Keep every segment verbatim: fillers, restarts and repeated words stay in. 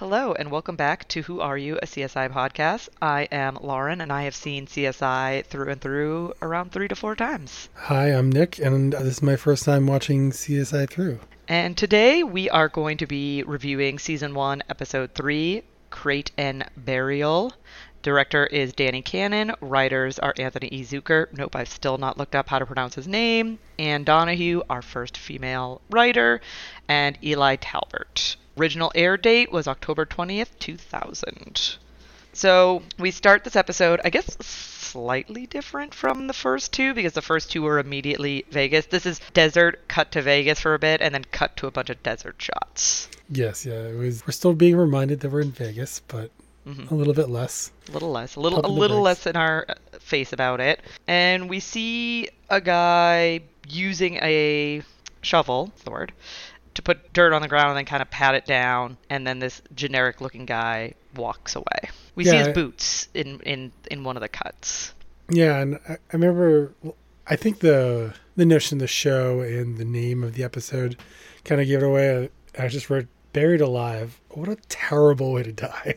Hello, and welcome back to Who Are You, a C S I podcast. I am Lauren, and I have seen C S I through and through around three to four times. Hi, I'm Nick, and this is my first time watching C S I through. And today we are going to be reviewing Season one, Episode three, Crate 'N Burial. Director is Danny Cannon. Writers are Anthony E. Zucker. Nope, I've still not looked up how to pronounce his name. Ann Donahue, our first female writer, and Eli Talbert. Original air date was October twentieth, two thousand. So we start this episode, I guess, slightly different from the first two, because the first two were immediately Vegas. This is desert, cut to Vegas for a bit, and then cut to a bunch of desert shots. Yes, yeah. It was, we're still being reminded that we're in Vegas, but mm-hmm. a little bit less. A little less. A little, a little less in our face about it. And we see a guy using a shovel, that's the word, to put dirt on the ground and then kind of pat it down, and then this generic looking guy walks away. We yeah, see his boots in, in, in one of the cuts. Yeah, and I, I remember, I think the the notion of the show and the name of the episode kind of gave it away. I just wrote Buried Alive. What a terrible way to die.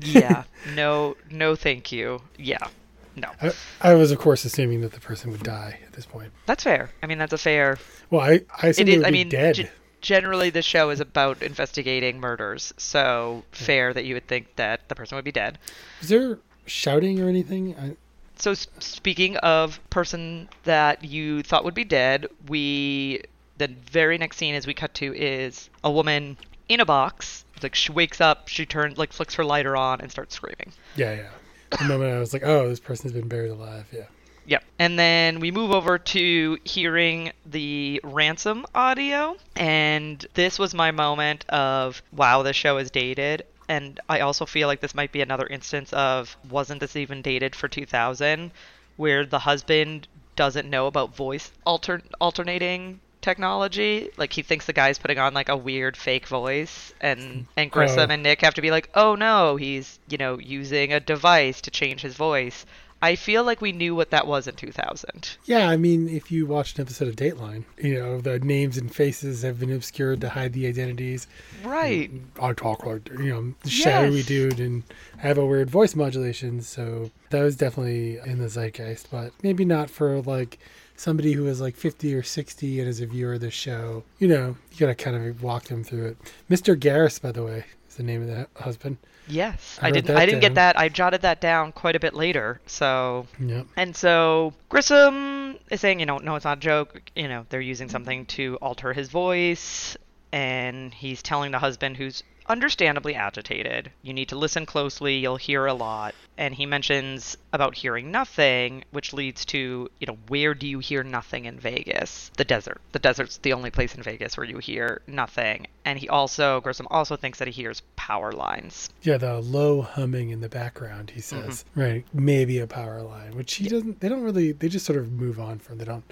Yeah, no, no thank you. Yeah, no. I, I was, of course, assuming that the person would die at this point. That's fair. I mean, that's a fair... Well, I, I assumed it would I be mean, dead. G- Generally, the show is about investigating murders, so fair that you would think that the person would be dead. Is there shouting or anything? I... So speaking of person that you thought would be dead, we the very next scene as we cut to is a woman in a box. Like she wakes up, she turns, like flicks her lighter on, and starts screaming. Yeah, yeah. The moment I was like, oh, this person's been buried alive. Yeah. Yep. And then we move over to hearing the ransom audio. And this was my moment of, wow, this show is dated. And I also feel like this might be another instance of, wasn't this even dated for two thousand? Where the husband doesn't know about voice alter- alternating technology. Like he thinks the guy's putting on like a weird fake voice, and and Grissom oh. and Nick have to be like, oh no, he's, you know, using a device to change his voice. I feel like we knew what that was in two thousand. Yeah, I mean, if you watched an episode of Dateline, you know, the names and faces have been obscured to hide the identities. Right. And I talk like, you know, the yes. shadowy dude, and have a weird voice modulation. So that was definitely in the zeitgeist, but maybe not for like somebody who is like fifty or sixty and is a viewer of the show. You know, you got to kind of walk them through it. Mister Garris, by the way, is the name of the husband. Yes, I, I didn't. I didn't down. get that. I jotted that down quite a bit later. So, yep. And so Grissom is saying, you know, no, it's not a joke. You know, they're using something to alter his voice, and he's telling the husband, who's understandably agitated, you need to listen closely. You'll hear a lot. And he mentions about hearing nothing, which leads to, you know, where do you hear nothing in Vegas? The desert. The desert's the only place in Vegas where you hear nothing. And he also, Grissom also thinks that he hears power lines. Yeah, the low humming in the background, he says. Mm-hmm. Right. Maybe a power line, which he yeah. doesn't, they don't really, they just sort of move on from, they don't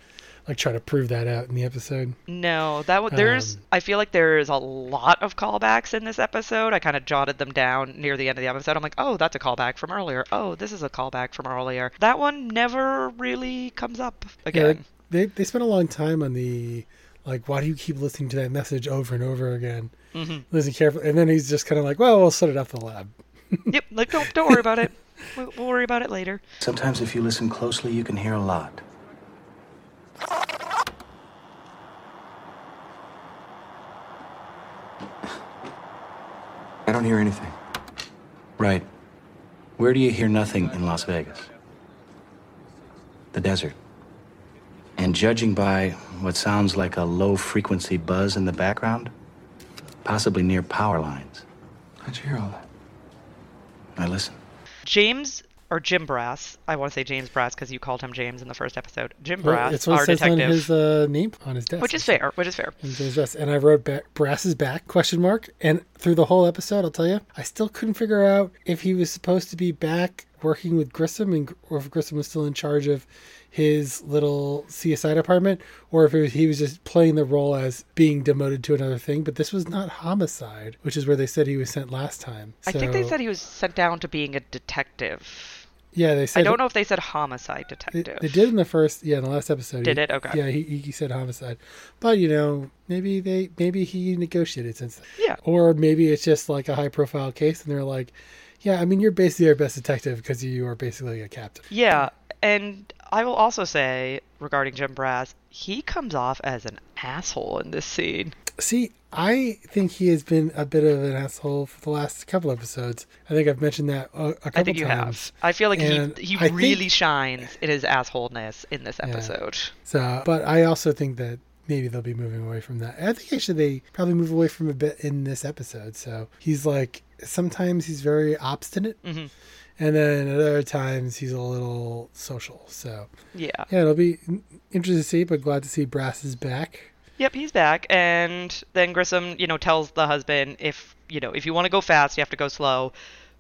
like try to prove that out in the episode. No, that w- there's, um, I feel like there is a lot of callbacks in this episode. I kind of jotted them down near the end of the episode. I'm like, oh, that's a callback from earlier. Oh, this is a callback from earlier. That one never really comes up again. Yeah, they they spent a long time on the, like, why do you keep listening to that message over and over again? Mm-hmm. Listen carefully. And then he's just kind of like, well, we'll set it up the lab. Yep, like, don't, don't worry about it. We'll, we'll worry about it later. Sometimes if you listen closely, you can hear a lot. I don't hear anything. Right. Where do you hear nothing in Las Vegas? The desert. And judging by what sounds like a low-frequency buzz in the background, possibly near power lines. How'd you hear all that? I listen. James... Or Jim Brass. I want to say James Brass because you called him James in the first episode. Jim Brass, well, our detective. That's on his uh, name on his desk. Which is fair. Which is fair. And James Brass. And I wrote back, Brass is back, question mark. And through the whole episode, I'll tell you, I still couldn't figure out if he was supposed to be back working with Grissom, and or if Grissom was still in charge of his little C S I department, or if it was, he was just playing the role as being demoted to another thing. But this was not homicide, which is where they said he was sent last time. So, I think they said he was sent down to being a detective. Yeah, they said. I don't know if they said homicide detective. They, they did in the first, yeah, in the last episode. Did he, it? Okay. Yeah, he, he said homicide, but you know, maybe they, maybe he negotiated since. Yeah. Or maybe it's just like a high-profile case, and they're like, yeah, I mean, you're basically our best detective because you are basically a captain. Yeah, and I will also say regarding Jim Brass, he comes off as an asshole in this scene. See, I think he has been a bit of an asshole for the last couple episodes. I think I've mentioned that a, a couple times. I think you times. have. I feel like and he, he really think, shines in his assholeness in this episode. Yeah. So, but I also think that maybe they'll be moving away from that. I think actually they probably move away from a bit in this episode. So he's like, sometimes he's very obstinate. Mm-hmm. And then at other times, he's a little social. So yeah, yeah, it'll be interesting to see, but glad to see Brass is back. Yep, he's back. And then Grissom, you know, tells the husband, if, you know, if you want to go fast, you have to go slow,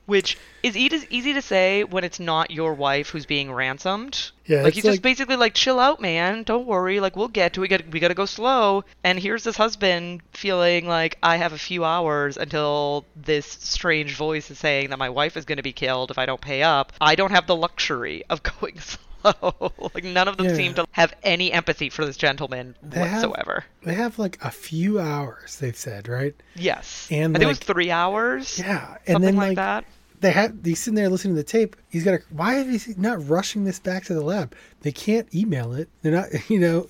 which is easy to say when it's not your wife who's being ransomed. Yeah, like he's like, just basically like, chill out, man. Don't worry. Like, we'll get to it. We got, we got to go slow. And here's this husband feeling like, I have a few hours until this strange voice is saying that my wife is going to be killed if I don't pay up. I don't have the luxury of going slow. Like, none of them yeah. seem to have any empathy for this gentleman they whatsoever. Have, they have like a few hours, they've said, right? Yes. And I like, think it was three hours. Yeah. And something then, like, like that. They have, he's sitting there listening to the tape. He's got to, why is he not rushing this back to the lab? They can't email it. They're not, you know,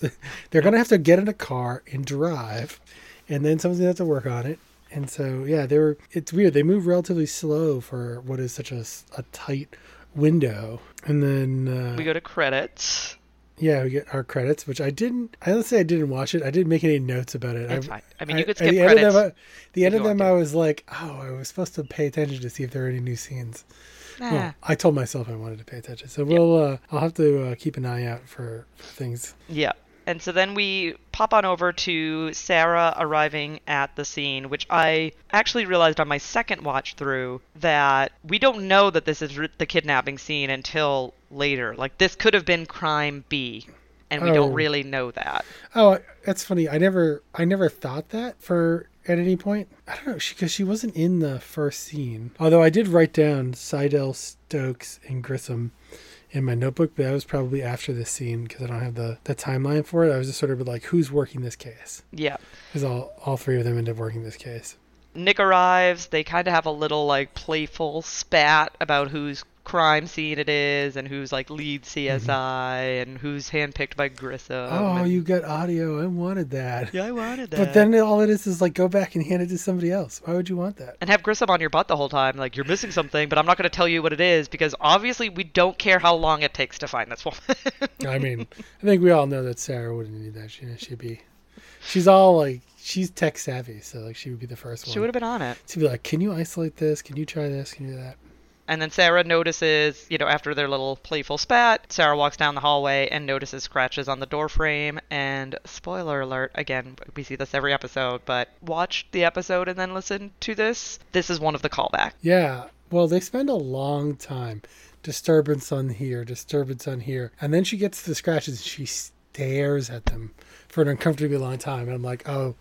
they're going to have to get in a car and drive. And then someone's going to have to work on it. And so, yeah, they were, it's weird. They move relatively slow for what is such a, a tight window. And then uh, we go to credits. Yeah, we get our credits, which I didn't, I don't say I didn't watch it. I didn't make any notes about it. It's I, fine. I mean, you could skip I, credits. End them, I, the end of them, I was like, oh, I was supposed to pay attention to see if there were any new scenes. Nah. Well, I told myself I wanted to pay attention. So we'll, yeah. uh, I'll have to uh, keep an eye out for, for things. Yeah. And so then we pop on over to Sarah arriving at the scene, which I actually realized on my second watch through that we don't know that this is the kidnapping scene until later. Like, this could have been crime B, and we oh. don't really know that. Oh, that's funny. I never, I never thought that for at any point. I don't know, because she, she wasn't in the first scene. Although I did write down Seidel, Stokes, and Grissom in my notebook, but that was probably after this scene because I don't have the, the timeline for it. I was just sort of like, who's working this case? Yeah. Because all, all three of them end up working this case. Nick arrives. They kind of have a little like playful spat about whose crime scene it is and who's like lead C S I mm-hmm. and who's handpicked by Grissom. Oh, and... you got audio. I wanted that. Yeah, I wanted that. But then all it is is like, go back and hand it to somebody else. Why would you want that? And have Grissom on your butt the whole time. Like, you're missing something, but I'm not going to tell you what it is because obviously we don't care how long it takes to find this woman. I mean, I think we all know that Sarah wouldn't need that. She, she'd be, she's all like, she's tech savvy. So like, she would be the first one. She would have been on it. She'd be like, can you isolate this? Can you try this? Can you do that? And then Sarah notices, you know, after their little playful spat, Sarah walks down the hallway and notices scratches on the door frame. And spoiler alert, again, we see this every episode, but watch the episode and then listen to this. This is one of the callbacks. Yeah. Well, they spend a long time. Disturbance on here, disturbance on here. And then she gets to the scratches and she stares at them for an uncomfortably long time. And I'm like, oh,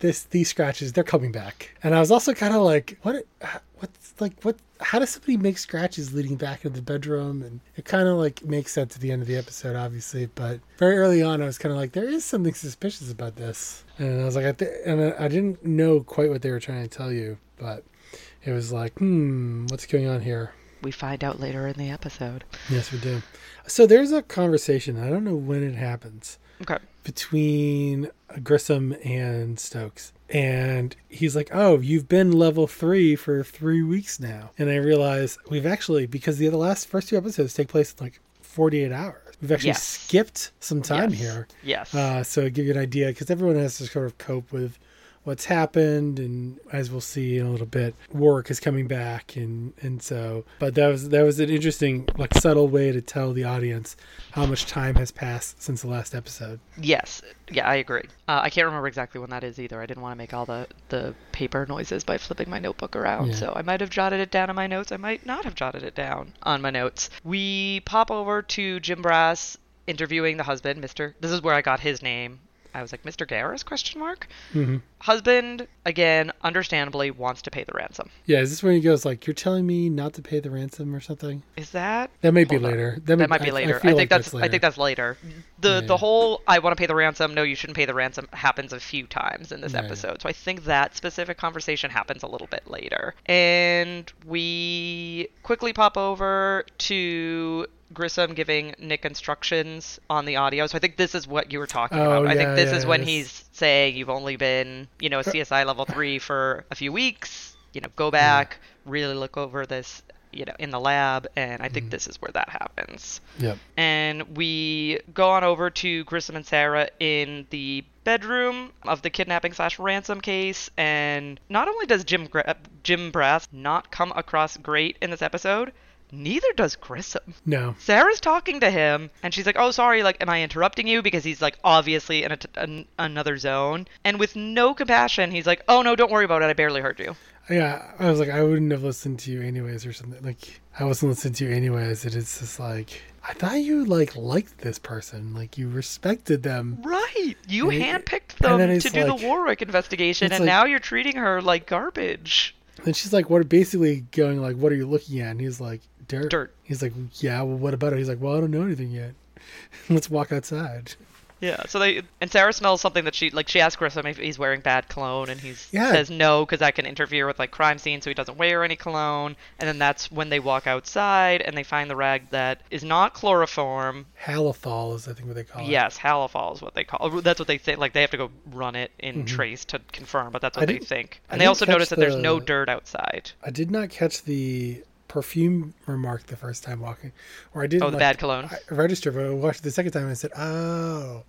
this, these scratches, they're coming back. And I was also kind of like, what, what's like, what, how does somebody make scratches leading back into the bedroom? And it kind of like makes sense at the end of the episode, obviously, but very early on, I was kind of like, there is something suspicious about this. And I was like, I th- and I didn't know quite what they were trying to tell you, but it was like, Hmm, what's going on here? We find out later in the episode. Yes, we do. So there's a conversation. I don't know when it happens. Okay. Between Grissom and Stokes. And he's like, oh, you've been level three for three weeks now. And I realize we've actually, because the last first two episodes take place in like forty-eight hours. We've actually yes. skipped some time yes. here. Yes. Uh, so to give you an idea, because everyone has to sort of cope with what's happened. And as we'll see in a little bit, Warwick is coming back. And, and so, but that was, that was an interesting, like subtle way to tell the audience how much time has passed since the last episode. Yes. Yeah, I agree. Uh, I can't remember exactly when that is either. I didn't want to make all the, the paper noises by flipping my notebook around. Yeah. So I might have jotted it down in my notes. I might not have jotted it down on my notes. We pop over to Jim Brass interviewing the husband, Mister This is where I got his name. I was like, Mister Garris, question mark? Mm-hmm. Husband, again, understandably, wants to pay the ransom. Yeah, is this when he goes, like, you're telling me not to pay the ransom or something? Is that? That might be later. That, that might be later. I, I, I think like that's, that's later. I think that's later. The, yeah. the whole, I want to pay the ransom, no, you shouldn't pay the ransom, happens a few times in this yeah. episode. So I think that specific conversation happens a little bit later. And we quickly pop over to Grissom giving Nick instructions on the audio. So I think this is what you were talking oh, about. Yeah, I think this yeah, is when yes. he's saying you've only been, you know, C S I level three for a few weeks, you know, go back, yeah. really look over this, you know, in the lab. And I think mm. this is where that happens. Yep. And we go on over to Grissom and Sarah in the bedroom of the kidnapping slash ransom case, and not only does Jim Gra- Jim Brass not come across great in this episode, neither does Grissom. No. Sarah's talking to him, and she's like, oh, sorry, like, am I interrupting you? Because he's, like, obviously in a t- an- another zone. And with no compassion, he's like, oh, no, don't worry about it. I barely heard you. Yeah, I was like, I wouldn't have listened to you anyways or something. Like, I wasn't listening to you anyways. It is just like, I thought you, like, liked this person. Like, you respected them. Right. You and handpicked them to do like, the Warwick investigation, and like, now you're treating her like garbage. And she's like, what, basically going, like, what are you looking at? And he's like, dirt. Dirt. He's like, yeah, well, what about it? He's like, well, I don't know anything yet. Let's walk outside. Yeah, so they, and Sarah smells something that she, like, she asks Grissom if he's wearing bad cologne, and he yeah. says no, because that can interfere with, like, crime scene, so he doesn't wear any cologne. And then that's when they walk outside, and they find the rag that is not chloroform. Halothol is, I think, what they call it. Yes, halothol is what they call it. That's what they think. Like, they have to go run it in mm-hmm. trace to confirm, but that's what I they think. And I they also notice the, that there's no dirt outside. I did not catch the perfume remark the first time walking, or I didn't. Oh, the like, bad cologne. I registered, but I watched it the second time and I said, "Oh,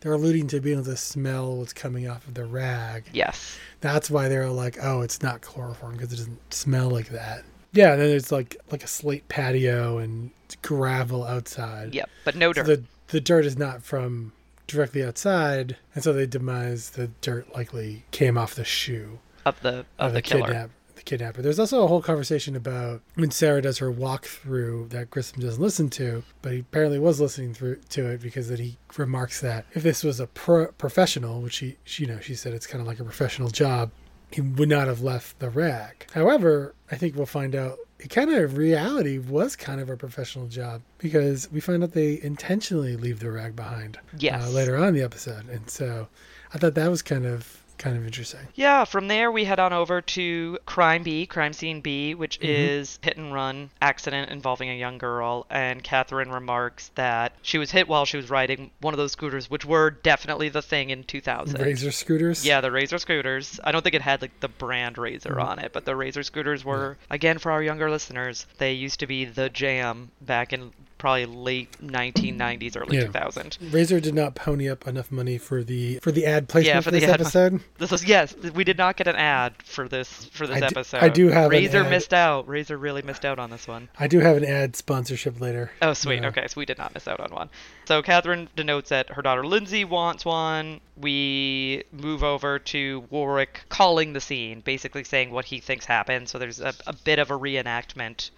they're alluding to being able to smell what's coming off of the rag." Yes, that's why they're like, "Oh, it's not chloroform because it doesn't smell like that." Yeah, and then it's like like a slate patio and gravel outside. Yep, but no dirt. So the the dirt is not from directly outside, and so they demise the dirt likely came off the shoe of the of, of the, the killer. Kidnap. Kidnapper. There's also a whole conversation about when Sarah does her walkthrough that Grissom doesn't listen to, but he apparently was listening through to it because that he remarks that if this was a pro- professional, which she, she, you know, she said it's kind of like a professional job, he would not have left the rack. However, I think we'll find out it kind of reality was kind of a professional job because we find out they intentionally leave the rag behind yes. uh, later on in the episode. And so I thought that was kind of Kind of interesting. Yeah, from there we head on over to Crime B, Crime Scene B, which mm-hmm. is hit and run accident involving a young girl. And Catherine remarks that she was hit while she was riding one of those scooters, which were definitely the thing in two thousand. Razor scooters? Yeah, the Razor scooters. I don't think it had like the brand Razor mm-hmm. on it, but the Razor scooters were, yeah. again, for our younger listeners, they used to be the jam back in probably late nineteen nineties, early yeah. two thousand. Razor did not pony up enough money for the for the ad placement yeah, for, for this ad episode. This was yes, we did not get an ad for this for this I episode. Do, I do have Razor an ad. missed out. Razor really missed out on this one. I do have an ad sponsorship later. Oh sweet, yeah. Okay, so we did not miss out on one. So Catherine denotes that her daughter Lindsay wants one. We move over to Warwick calling the scene, basically saying what he thinks happened. So there's a, a bit of a reenactment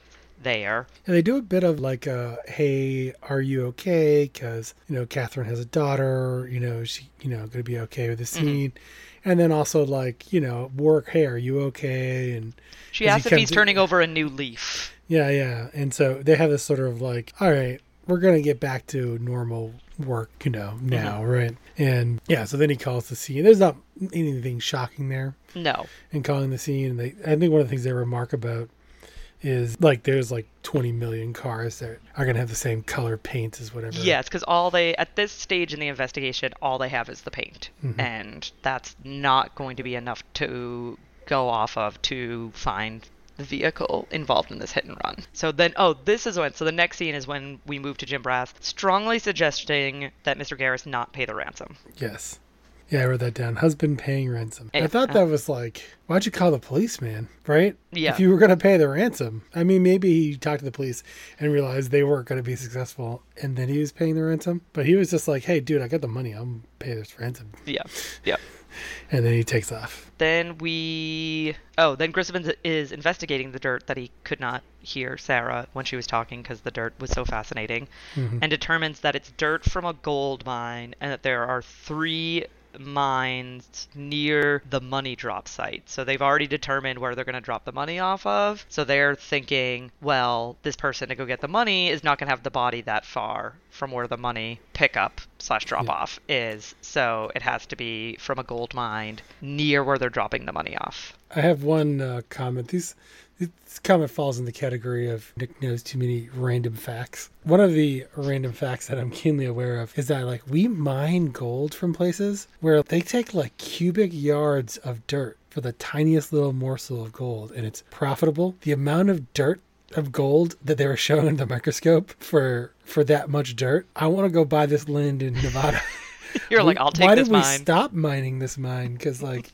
there. And they do a bit of like a, hey, are you okay? Because, you know, Catherine has a daughter, you know, she, you know, going to be okay with the scene. Mm-hmm. And then also like, you know, Warwick, hey, are you okay? And she asks he if he's in, turning over a new leaf. Yeah, yeah. And so they have this sort of like, all right, we're going to get back to normal work, you know, now, mm-hmm. right? And yeah, so then he calls the scene. There's not anything shocking there. No. And calling the scene. And they, I think one of the things they remark about is like there's like twenty million cars that are going to have the same color paint as whatever. Yes, because all they, at this stage in the investigation, all they have is the paint. Mm-hmm. And that's not going to be enough to go off of to find the vehicle involved in this hit and run. So then, oh, this is when, so the next scene is when we move to Jim Brass, strongly suggesting that Mister Garris not pay the ransom. Yes. Yeah, I wrote that down. Husband paying ransom. I thought that was like, why'd you call the police, man? Right? Yeah. If you were going to pay the ransom. I mean, maybe he talked to the police and realized they weren't going to be successful, and then he was paying the ransom. But he was just like, hey, dude, I got the money. I'm pay this ransom. Yeah. Yeah. and then he takes off. Then we... Oh, then Grissom is investigating the dirt that he could not hear Sarah when she was talking because the dirt was so fascinating, mm-hmm. and determines that it's dirt from a gold mine and that there are three mines near the money drop site. So they've already determined where they're going to drop the money off of. So they're thinking, well, this person to go get the money is not going to have the body that far from where the money pickup slash drop off yeah. is. So it has to be from a gold mine near where they're dropping the money off. I have one uh, comment. These, this comment falls in the category of Nick knows too many random facts. One of the random facts that I'm keenly aware of is that, like, we mine gold from places where they take, like, cubic yards of dirt for the tiniest little morsel of gold, and it's profitable. The amount of dirt of gold that they were showing in the microscope for, for that much dirt, I want to go buy this land in Nevada. You're we, like, I'll take this mine. Why did we stop mining this mine? Because, like...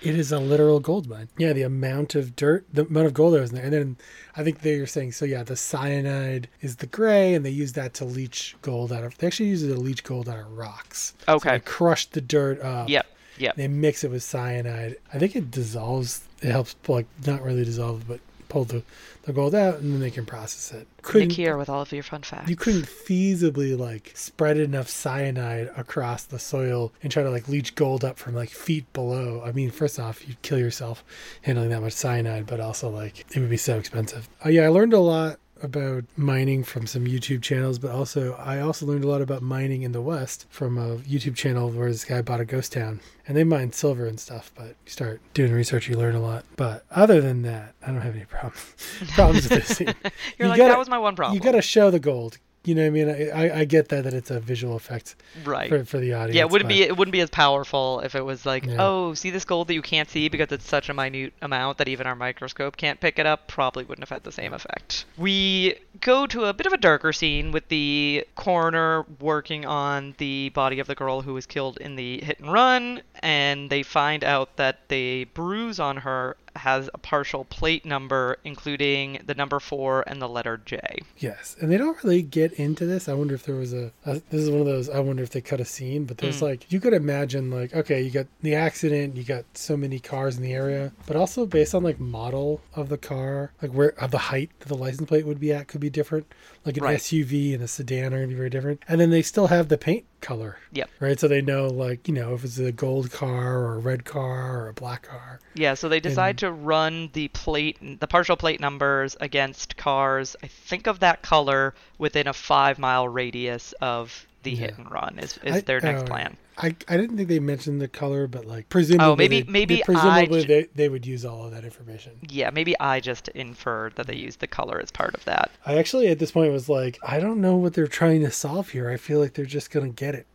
It is a literal gold mine. Yeah, the amount of dirt, the amount of gold that was in there. And then I think they were saying, so yeah, the cyanide is the gray, and they use that to leach gold out of, they actually use it to leach gold out of rocks. Okay. So they crush the dirt up. Yep, yep. They mix it with cyanide. I think it dissolves, it helps, like, not really dissolve, but pull the, the gold out, and then they can process it. Couldn't, Nick here with all of your fun facts. You couldn't feasibly, like, spread enough cyanide across the soil and try to, like, leach gold up from, like, feet below. I mean, first off, you'd kill yourself handling that much cyanide, but also, like, it would be so expensive. Oh, yeah, I learned a lot about mining from some YouTube channels, but also I also learned a lot about mining in the West from a YouTube channel where this guy bought a ghost town, and they mine silver and stuff, but you start doing research, you learn a lot. But other than that, I don't have any problems problems with this scene. You're you like, gotta, that was my one problem. You got to show the gold. You know what I mean? I, I, I get that, that it's a visual effect right. for, for the audience. Yeah, it wouldn't, but... be, it wouldn't be as powerful if it was like, yeah. oh, see this gold that you can't see because it's such a minute amount that even our microscope can't pick it up? Probably wouldn't have had the same effect. We go to a bit of a darker scene with the coroner working on the body of the girl who was killed in the hit and run, and they find out that the bruise on her has a partial plate number, including the number four and the letter J. Yes, and they don't really get into this. I wonder if there was a, a this is one of those, I wonder if they cut a scene, but there's mm. like, you could imagine, like, okay, you got the accident, you got so many cars in the area, but also based on, like, model of the car, like where of the height that the license plate would be at could be different. Like an right. S U V and a sedan are going to be very different. And then they still have the paint color. Yep. Right? So they know, like, you know, if it's a gold car or a red car or a black car. Yeah, so they decide and, to run the plate, the partial plate numbers against cars, I think, of that color within a five mile radius of the yeah. hit and run is, is I, their next uh, plan. I, I didn't think they mentioned the color, but, like, presumably, oh, maybe, they, maybe they, presumably I, they, they would use all of that information. Yeah, maybe I just inferred that they used the color as part of that. I actually, at this point, was like, I don't know what they're trying to solve here. I feel like they're just going to get it.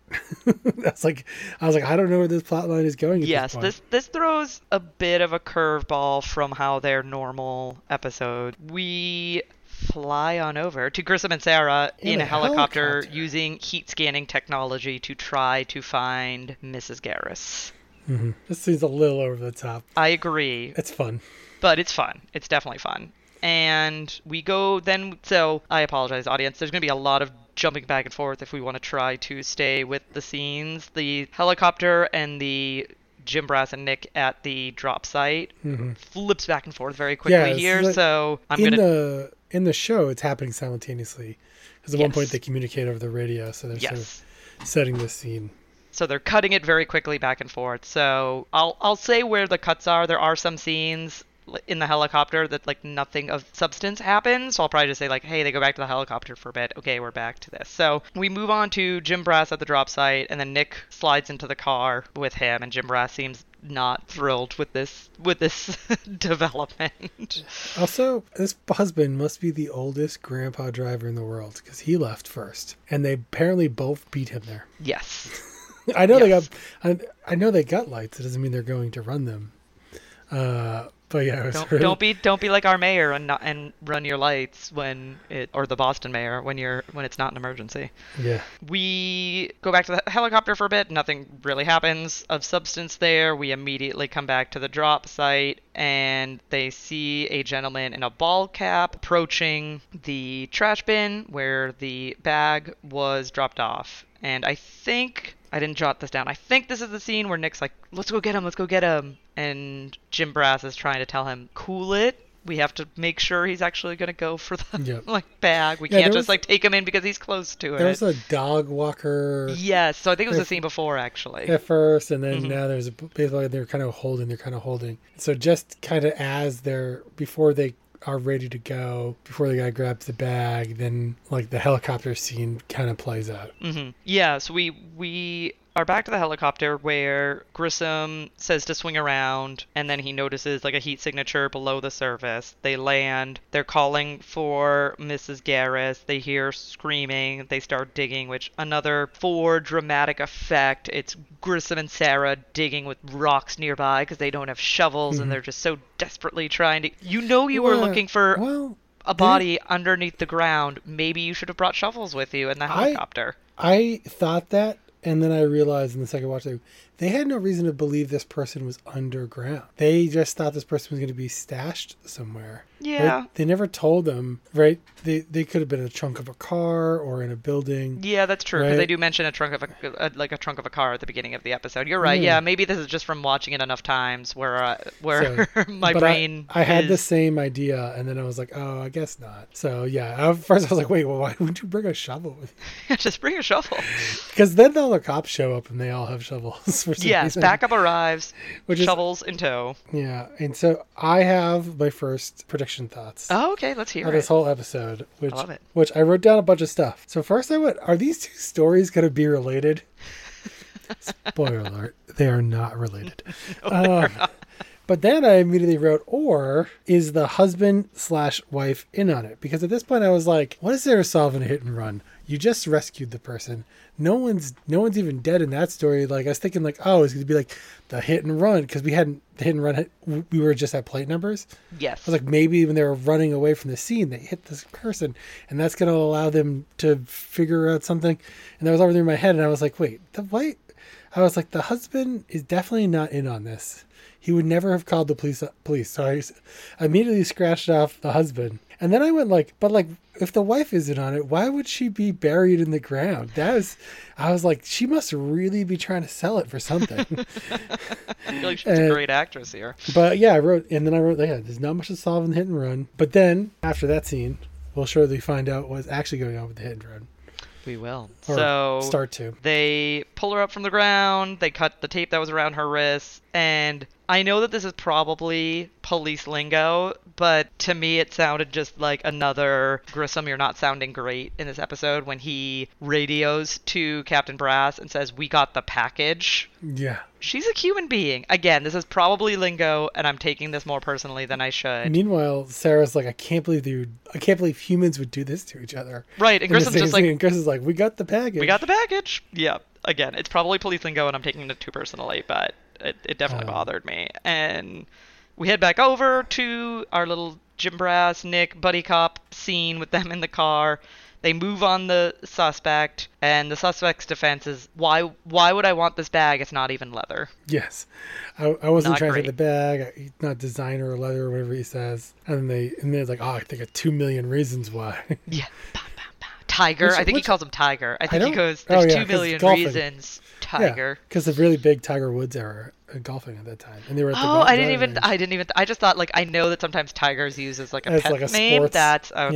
That's like, I was like, I don't know where this plot line is going. At yes, this, this, this throws a bit of a curveball from how their normal episode. We... fly on over to Grissom and Sarah in, in a, a helicopter, helicopter using heat scanning technology to try to find Missus Garris. Mm-hmm. This seems a little over the top. I agree. It's fun. But it's fun. It's definitely fun. And we go then, so I apologize, audience. There's going to be a lot of jumping back and forth if we want to try to stay with the scenes. The helicopter and the... Jim Brass and Nick at the drop site mm-hmm. flips back and forth very quickly yeah, here. Like, so I'm in gonna the, in the show it's happening simultaneously because at yes. one point they communicate over the radio, so they're yes. sort of setting this scene. So they're cutting it very quickly back and forth. So I'll I'll say where the cuts are. There are some scenes in the helicopter that, like, nothing of substance happens, so I'll probably just say, like, hey, they go back to the helicopter for a bit, okay, we're back to this. So we move on to Jim Brass at the drop site, and then Nick slides into the car with him, and Jim Brass seems not thrilled with this with this development. Also, this husband must be the oldest grandpa driver in the world, because he left first, and they apparently both beat him there. Yes. I know yes. they got I, I know they got lights, it doesn't mean they're going to run them. Uh But yeah, don't, really... don't be don't be like our mayor and not, and run your lights when it or the Boston mayor when you're when it's not an emergency. Yeah. We go back to the helicopter for a bit. Nothing really happens of substance there. We immediately come back to the drop site, and they see a gentleman in a ball cap approaching the trash bin where the bag was dropped off. And I think I didn't jot this down. I think this is the scene where Nick's like, let's go get him, let's go get him. And Jim Brass is trying to tell him, cool it. We have to make sure he's actually going to go for the yep. like bag. We yeah, can't just was, like take him in because he's close to it. There was a dog walker. Yes. So I think it was the scene before actually. At first. And then mm-hmm. now there's basically they're kind of holding, they're kind of holding. So just kind of as they're, before they are ready to go, before the guy grabs the bag, then like the helicopter scene kind of plays out. Mm-hmm. Yeah. So we, we, are back to the helicopter where Grissom says to swing around, and then he notices like a heat signature below the surface. They land. They're calling for Missus Garris. They hear screaming. They start digging, which another for dramatic effect. It's Grissom and Sarah digging with rocks nearby because they don't have shovels, mm-hmm. and they're just so desperately trying to... You know you well, were looking for... Well... a body underneath the ground. Maybe you should have brought shovels with you in the helicopter. I, I thought that, and then I realized in the second watch, they had no reason to believe this person was underground. They just thought this person was going to be stashed somewhere. Yeah. Right? They never told them, right? They they could have been in a trunk of a car or in a building. Yeah, that's true. Right? 'Cause they do mention a trunk of a, a like a trunk of a car at the beginning of the episode. You're right. Mm. Yeah, maybe this is just from watching it enough times where uh, where so, my brain. I, I had is... the same idea, and then I was like, oh, I guess not. So yeah, at first I was like, wait, well, why wouldn't you bring a shovel? Just bring a shovel. Because then all the cops show up and they all have shovels. Yes, reason. Backup arrives, Which shovels is, in tow. Yeah, and so I have my first prediction thoughts. Oh, okay, let's hear of it. This whole episode, which I love it. Which I wrote down a bunch of stuff. So first I went, are these two stories going to be related? Spoiler alert, they are not related. No, um, not. But then I immediately wrote, or is the husband slash wife in on it? Because at this point I was like, what is there to solve in a hit and run? You just rescued the person. No one's no one's even dead in that story. Like I was thinking, like, oh, it's gonna be like the hit and run because we hadn't the hit and run. We were just at plate numbers. Yes. I was like, maybe when they were running away from the scene, they hit this person, and that's gonna allow them to figure out something. And that was all through my head, and I was like, wait, the white. I was like, the husband is definitely not in on this. He would never have called the police. Police. So I immediately scratched off the husband. And then I went like, but like, if the wife isn't on it, why would she be buried in the ground? That was, I was like, she must really be trying to sell it for something. I feel like she's and, a great actress here. But yeah, I wrote, and then I wrote, yeah, there's not much to solve in the hit and run. But then after that scene, we'll surely find out what's actually going on with the hit and run. We will. Or so start to. They pull her up from the ground. They cut the tape that was around her wrist. And I know that this is probably police lingo, but to me it sounded just like another Grissom, you're not sounding great in this episode when he radios to Captain Brass and says, we got the package. Yeah. She's a human being. Again, this is probably lingo, and I'm taking this more personally than I should. Meanwhile, Sarah's like, I can't believe you, I can't believe humans would do this to each other. Right, and Grissom's just like, and Grissom's like, we got the package. We got the package. Yeah. Again, it's probably police lingo, and I'm taking it too personally, but it, it definitely um, bothered me. And we head back over to our little Jim Brass, Nick, buddy cop scene with them in the car. They move on the suspect, and the suspect's defense is, why why would I want this bag? It's not even leather. Yes. I, I wasn't not trying great. to get the bag. It's not designer or leather or whatever he says. And they and they're like, oh, I think of two million reasons why. Yeah. Bah, bah, bah. Tiger. Which, I think which, he calls him Tiger. I think I he goes, there's oh, yeah, two million reasons. Tiger. Because yeah, the really big Tiger Woods era golfing at that time, and they were at the oh I didn't even range. I didn't even I just thought like I know that sometimes Tiger's used as like a as pet like a name sports, that's okay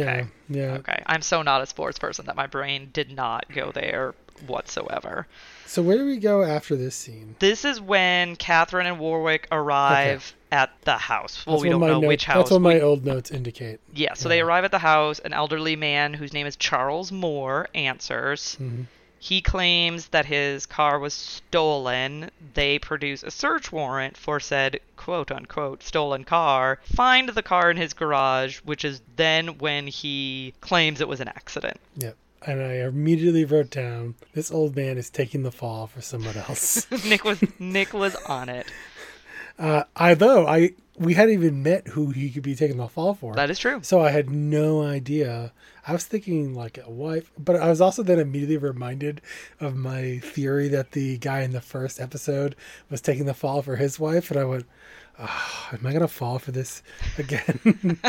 yeah, yeah okay I'm so not a sports person that my brain did not go there whatsoever. So where do we go after this scene? This is when Catherine and Warwick arrive okay. at the house. Well, that's we don't know note, which house. That's what we, my old notes indicate. Yeah, so yeah. They arrive at the house. An elderly man whose name is Charles Moore answers. Mm-hmm. He claims that his car was stolen. They produce a search warrant for said quote-unquote stolen car, find the car in his garage, which is then when he claims it was an accident. Yep. And I immediately wrote down, this old man is taking the fall for someone else. Nick was Nick was on it. Uh, I, though, I... We hadn't even met who he could be taking the fall for. That is true. So I had no idea. I was thinking like a wife, but I was also then immediately reminded of my theory that the guy in the first episode was taking the fall for his wife. And I went, oh, am I going to fall for this again?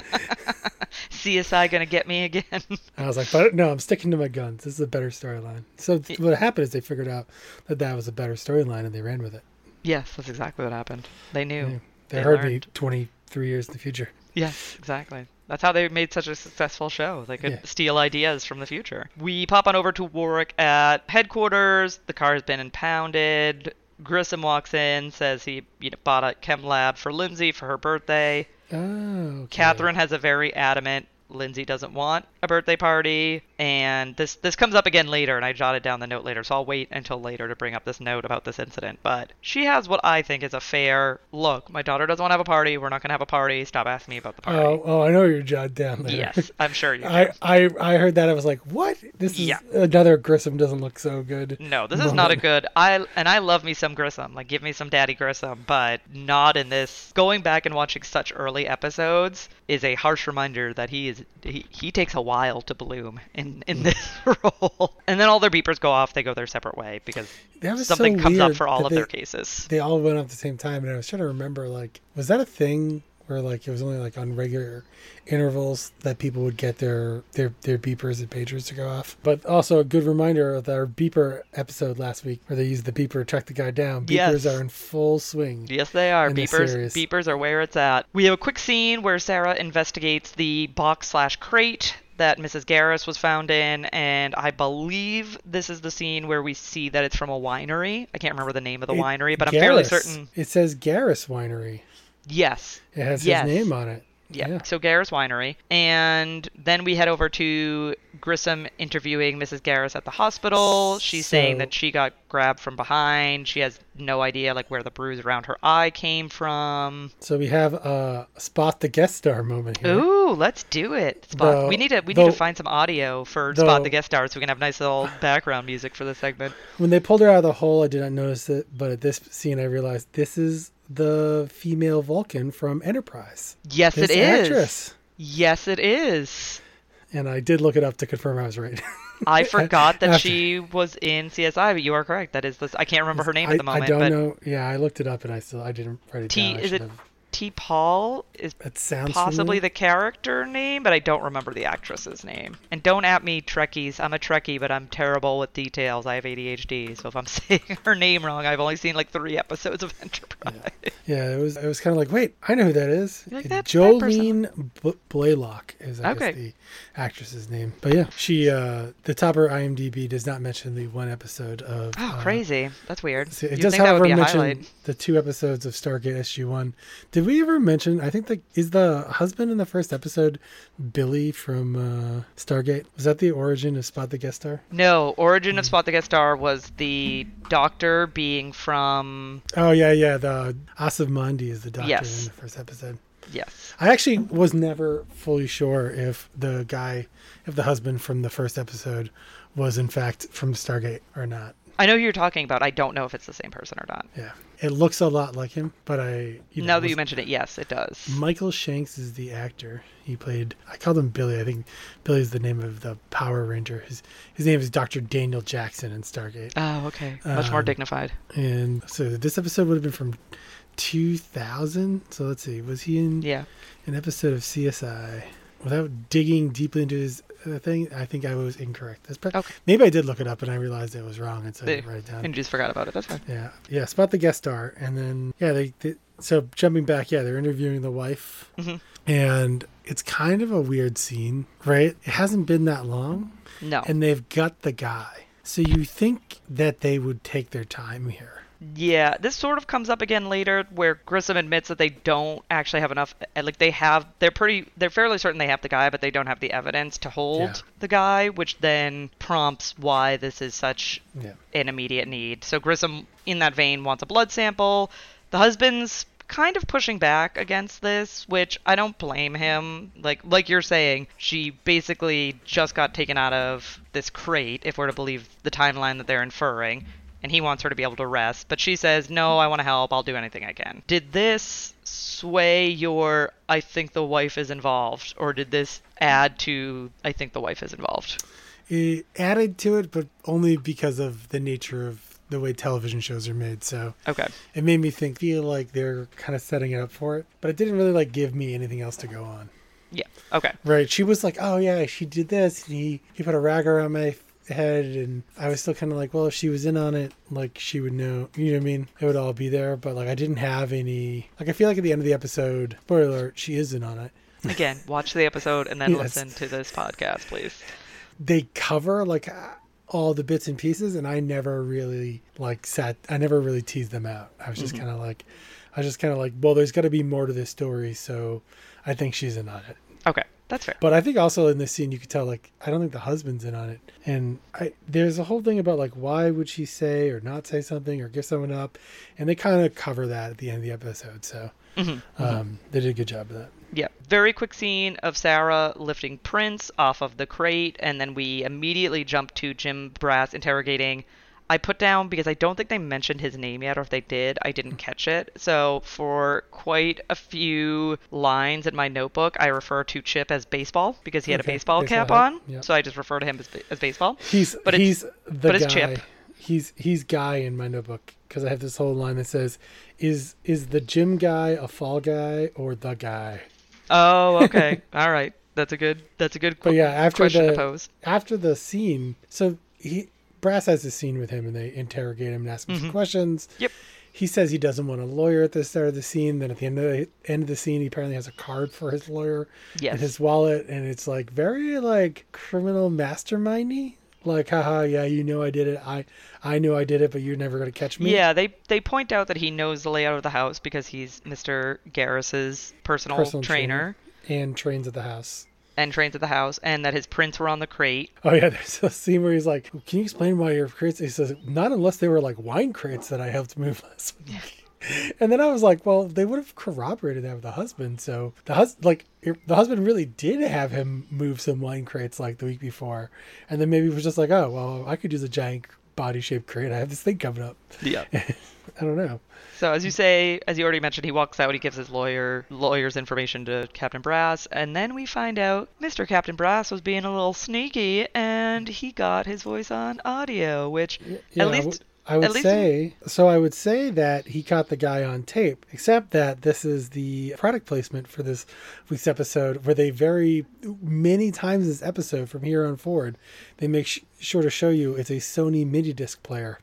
C S I gonna get me again? I was like, but no, I'm sticking to my guns. This is a better storyline. So yeah. What happened is they figured out that that was a better storyline, and they ran with it. Yes, that's exactly what happened. They knew. They, knew. they, they heard learned. me twenty-three years in the future. Yes, exactly. That's how they made such a successful show. They could yeah. steal ideas from the future. We pop on over to Warwick at headquarters. The car has been impounded. Grissom walks in, says he you know, bought a chem lab for Lindsay for her birthday. Oh, okay. Catherine has a very adamant, Lindsay doesn't want a birthday party. And this, this comes up again later, and I jotted down the note later, so I'll wait until later to bring up this note about this incident. But she has what I think is a fair, look, my daughter doesn't want to have a party. We're not going to have a party. Stop asking me about the party. Oh, oh I know you're jotted down later. Yes, I'm sure you I, I I heard that. I was like, what? This is yeah. another Grissom doesn't look so good. No, this moment. is not a good. I And I love me some Grissom. Like, give me some Daddy Grissom, but not in this. Going back and watching such early episodes is a harsh reminder that he is He, he takes a while to bloom in, in this role. And then all their beepers go off. They go their separate way because something so comes up for all of they, their cases. They all went off at the same time. And I was trying to remember, like, was that a thing where, like, it was only, like, on regular intervals that people would get their, their, their beepers and pagers to go off? But also a good reminder of our beeper episode last week where they used the beeper to track the guy down. Beepers yes. are in full swing. Yes, they are. Beepers beepers are where it's at. We have a quick scene where Sarah investigates the box slash crate that Missus Garris was found in, and I believe this is the scene where we see that it's from a winery. I can't remember the name of the it, winery, but Garris. I'm fairly certain. It says Garris Winery. Yes. It has yes. his name on it. Yeah. yeah. So Garris Winery. And then we head over to Grissom interviewing Missus Garris at the hospital. She's so, saying that she got grabbed from behind. She has no idea like where the bruise around her eye came from. So we have a spot the guest star moment here. Ooh, let's do it. Spot. The, we need to we the, need to find some audio for the, Spot the Guest Star so we can have nice little background music for this segment. When they pulled her out of the hole, I did not notice it, but at this scene I realized this is the female Vulcan from Enterprise. Yes, this it is. Actress. Yes, it is. And I did look it up to confirm I was right. I forgot that After. she was in C S I, but you are correct. That is this. I can't remember her name I, at the moment. I don't but know. Yeah, I looked it up and I still I didn't write it T, down. Is it have. T. Paul? Is that sounds possibly familiar. The character name, but I don't remember the actress's name. And don't at me, Trekkies. I'm a Trekkie, but I'm terrible with details. I have A D H D, so if I'm saying her name wrong, I've only seen like three episodes of Enterprise. Yeah, yeah it was. It was kind of like, wait, I know who that is. Like, that's Jolene B- Blaylock is I okay. guess the actress's name. But yeah, she uh, the top of her I M D B does not mention the one episode of. Oh, um, crazy! That's weird. It You'd does, think however, that would be a mention highlight. The two episodes of Stargate S G one. Did we ever mention? I think the is the husband in the first episode Billy from uh, Stargate? Was that the origin of Spot the Guest Star? No, origin mm. of Spot the Guest Star was the doctor being from. Oh yeah, yeah. The Asif Mandi is the doctor yes. in the first episode. Yes. I actually was never fully sure if the guy, if the husband from the first episode, was in fact from Stargate or not. I know who you're talking about. I don't know if it's the same person or not. Yeah. It looks a lot like him, but I... You know, now that you mention it, yes, it does. Michael Shanks is the actor. He played... I called him Billy. I think Billy is the name of the Power Ranger. His his name is Doctor Daniel Jackson in Stargate. Oh, okay. Much um, more dignified. And so this episode would have been from two thousand. So let's see. Was he in yeah. an episode of C S I? Without digging deeply into his... The thing I think I was incorrect. That's pre- okay. Maybe I did look it up and I realized it was wrong, and so I didn't write it down. And you just forgot about it. That's fine. Yeah, yeah. Spot the guest star, and then yeah, they, they so jumping back, yeah, they're interviewing the wife, mm-hmm. and it's kind of a weird scene, right? It hasn't been that long, no, and they've got the guy, so you think that they would take their time here. Yeah, this sort of comes up again later where Grissom admits that they don't actually have enough, like they have, they're pretty, they're fairly certain they have the guy, but they don't have the evidence to hold yeah. the guy, which then prompts why this is such yeah. an immediate need. So Grissom, in that vein, wants a blood sample. The husband's kind of pushing back against this, which I don't blame him. Like, like you're saying, she basically just got taken out of this crate, if we're to believe the timeline that they're inferring. And he wants her to be able to rest. But she says, no, I want to help. I'll do anything I can. Did this sway your, I think the wife is involved? Or did this add to, I think the wife is involved? It added to it, but only because of the nature of the way television shows are made. So okay. it made me think, feel like they're kind of setting it up for it. But it didn't really like give me anything else to go on. Yeah. Okay. Right. She was like, oh, yeah, she did this. And he, he put a rag around my head. And I was still kind of like, well, if she was in on it, like, she would know. You know what I mean? It would all be there. But, like, I didn't have any. Like, I feel like at the end of the episode, spoiler alert, she is in on it. Again, watch the episode and then yes. listen to this podcast, please. They cover, like, all the bits and pieces. And I never really, like, sat. I never really teased them out. I was just mm-hmm. kind of like, I was just kind of like, well, there's got to be more to this story. So I think she's in on it. Okay, that's fair. But I think also in this scene, you could tell, like, I don't think the husband's in on it. And I, there's a whole thing about, like, why would she say or not say something or give someone up? And they kind of cover that at the end of the episode. So mm-hmm. Um, mm-hmm. they did a good job of that. Yeah. Very quick scene of Sarah lifting Prince off of the crate. And then we immediately jump to Jim Brass interrogating. I put down, because I don't think they mentioned his name yet, or if they did, I didn't catch it. So for quite a few lines in my notebook, I refer to Chip as baseball, because he had okay. a baseball, baseball cap hat. on. Yep. So I just refer to him as, as baseball. He's, but it's, he's the but guy. It's Chip. He's, he's Guy in my notebook, because I have this whole line that says, is is the gym guy a fall guy or the guy? Oh, okay. All right. That's a good That's a good qu- yeah, after question the, to pose. After the scene, so he... Brass has a scene with him and they interrogate him and ask him mm-hmm. some questions. Yep. He says he doesn't want a lawyer at the start of the scene. Then at the end of the end of the scene, he apparently has a card for his lawyer yes. in his wallet. And it's like very like criminal mastermindy. Like, haha, yeah, you know I did it. I I knew I did it, but you're never going to catch me. Yeah, they they point out that he knows the layout of the house because he's Mister Garris's personal, personal trainer. trainer. And trains at the house. And trains at the house, and that his prints were on the crate. Oh, yeah. There's a scene where he's like, can you explain why your crates? He says, not unless they were like wine crates that I helped move last week. Yeah. And then I was like, well, they would have corroborated that with the husband. So the hus- like the husband really did have him move some wine crates like the week before. And then maybe it was just like, oh, well, I could use a giant body-shaped crate. I have this thing coming up. Yeah. I don't know. So as you say, as you already mentioned, he walks out, he gives his lawyer lawyer's information to Captain Brass, and then we find out Mister Captain Brass was being a little sneaky, and he got his voice on audio, which yeah, at least... I would say... He... So I would say that he caught the guy on tape, except that this is the product placement for this week's episode, where they very many times this episode from here on forward, they make sh- sure to show you it's a Sony MIDI disc player.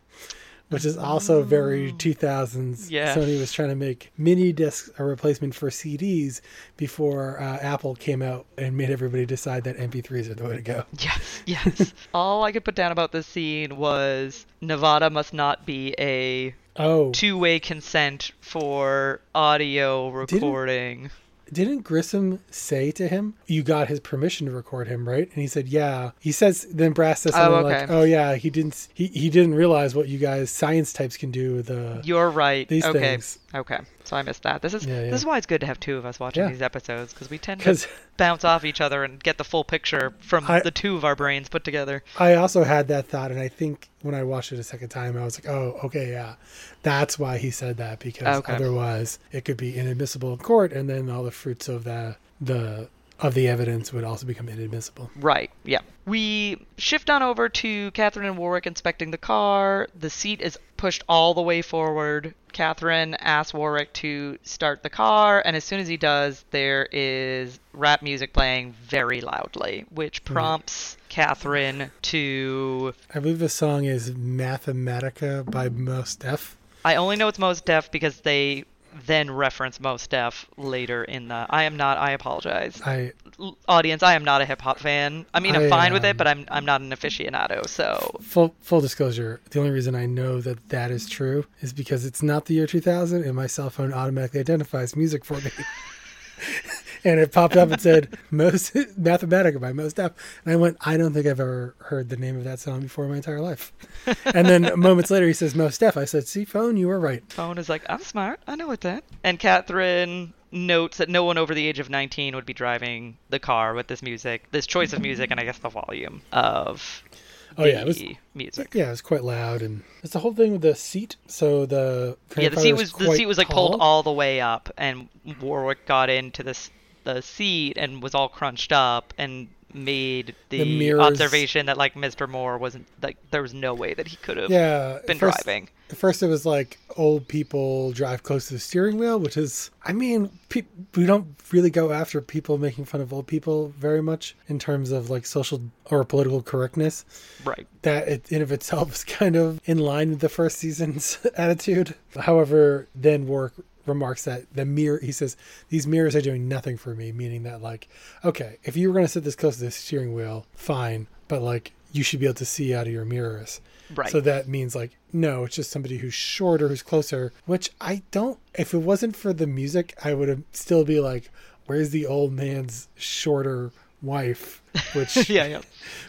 Which is also very two thousands. Yeah. Sony was trying to make mini discs a replacement for C Ds before uh, Apple came out and made everybody decide that M P threes are the way to go. Yes, yes. All I could put down about this scene was Nevada must not be a oh. two-way consent for audio recording. Didn't... Didn't Grissom say to him, you got his permission to record him, right? And he said, yeah. He says, then Brass says something oh, okay. like, oh, yeah, he didn't he, he didn't realize what you guys science types can do with uh, You're right. These okay. things. Okay. So I missed that. This is yeah, yeah. this is why it's good to have two of us watching yeah. these episodes, because we tend to bounce off each other and get the full picture from I, the two of our brains put together. I also had that thought, and I think when I watched it a second time, I was like, oh, okay, yeah. That's why he said that, because okay. otherwise it could be inadmissible in court, and then all the fruits of the the of the evidence would also become inadmissible. Right, yeah. We shift on over to Catherine and Warwick inspecting the car. The seat is pushed all the way forward. Catherine asks Warwick to start the car, and as soon as he does, there is rap music playing very loudly, which prompts mm-hmm. Catherine to... I believe the song is Mathematica by Mos Def. I only know it's Mos Def because they... then reference Mos Def later in the... I am not... I apologize. I, Audience, I am not a hip-hop fan. I mean, I'm I, fine um, with it, but I'm I'm not an aficionado, so... Full full disclosure, the only reason I know that that is true is because it's not the year two thousand, and my cell phone automatically identifies music for me. And it popped up and said, Most Mathematica by Mos Def. And I went, I don't think I've ever heard the name of that song before in my entire life. And then moments later, he says, Mos Def. I said, see, phone, you were right. Phone is like, I'm smart. I know what that. And Catherine notes that no one over the age of nineteen would be driving the car with this music, this choice of music, and I guess the volume of... Oh yeah, it was music. Yeah, it was quite loud, and it's the whole thing with the seat. So the yeah, the seat was the seat was like tall. Pulled all the way up, and Warwick got into this the seat and was all crunched up, and made the, the observation that, like, Mister Moore wasn't, like, there was no way that he could have yeah, been first, driving. At first it was like, old people drive close to the steering wheel, which is, I mean, pe- we don't really go after people making fun of old people very much in terms of, like, social or political correctness. Right. That it, in of itself is kind of in line with the first season's attitude. However, then Warwick remarks that the mirror, he says, these mirrors are doing nothing for me, meaning that, like, okay, if you were going to sit this close to the steering wheel, fine, but, like, you should be able to see out of your mirrors. Right. So that means, like, no, it's just somebody who's shorter, who's closer, which I don't, if it wasn't for the music, I would have still be like, where's the old man's shorter wife, which yeah, yeah,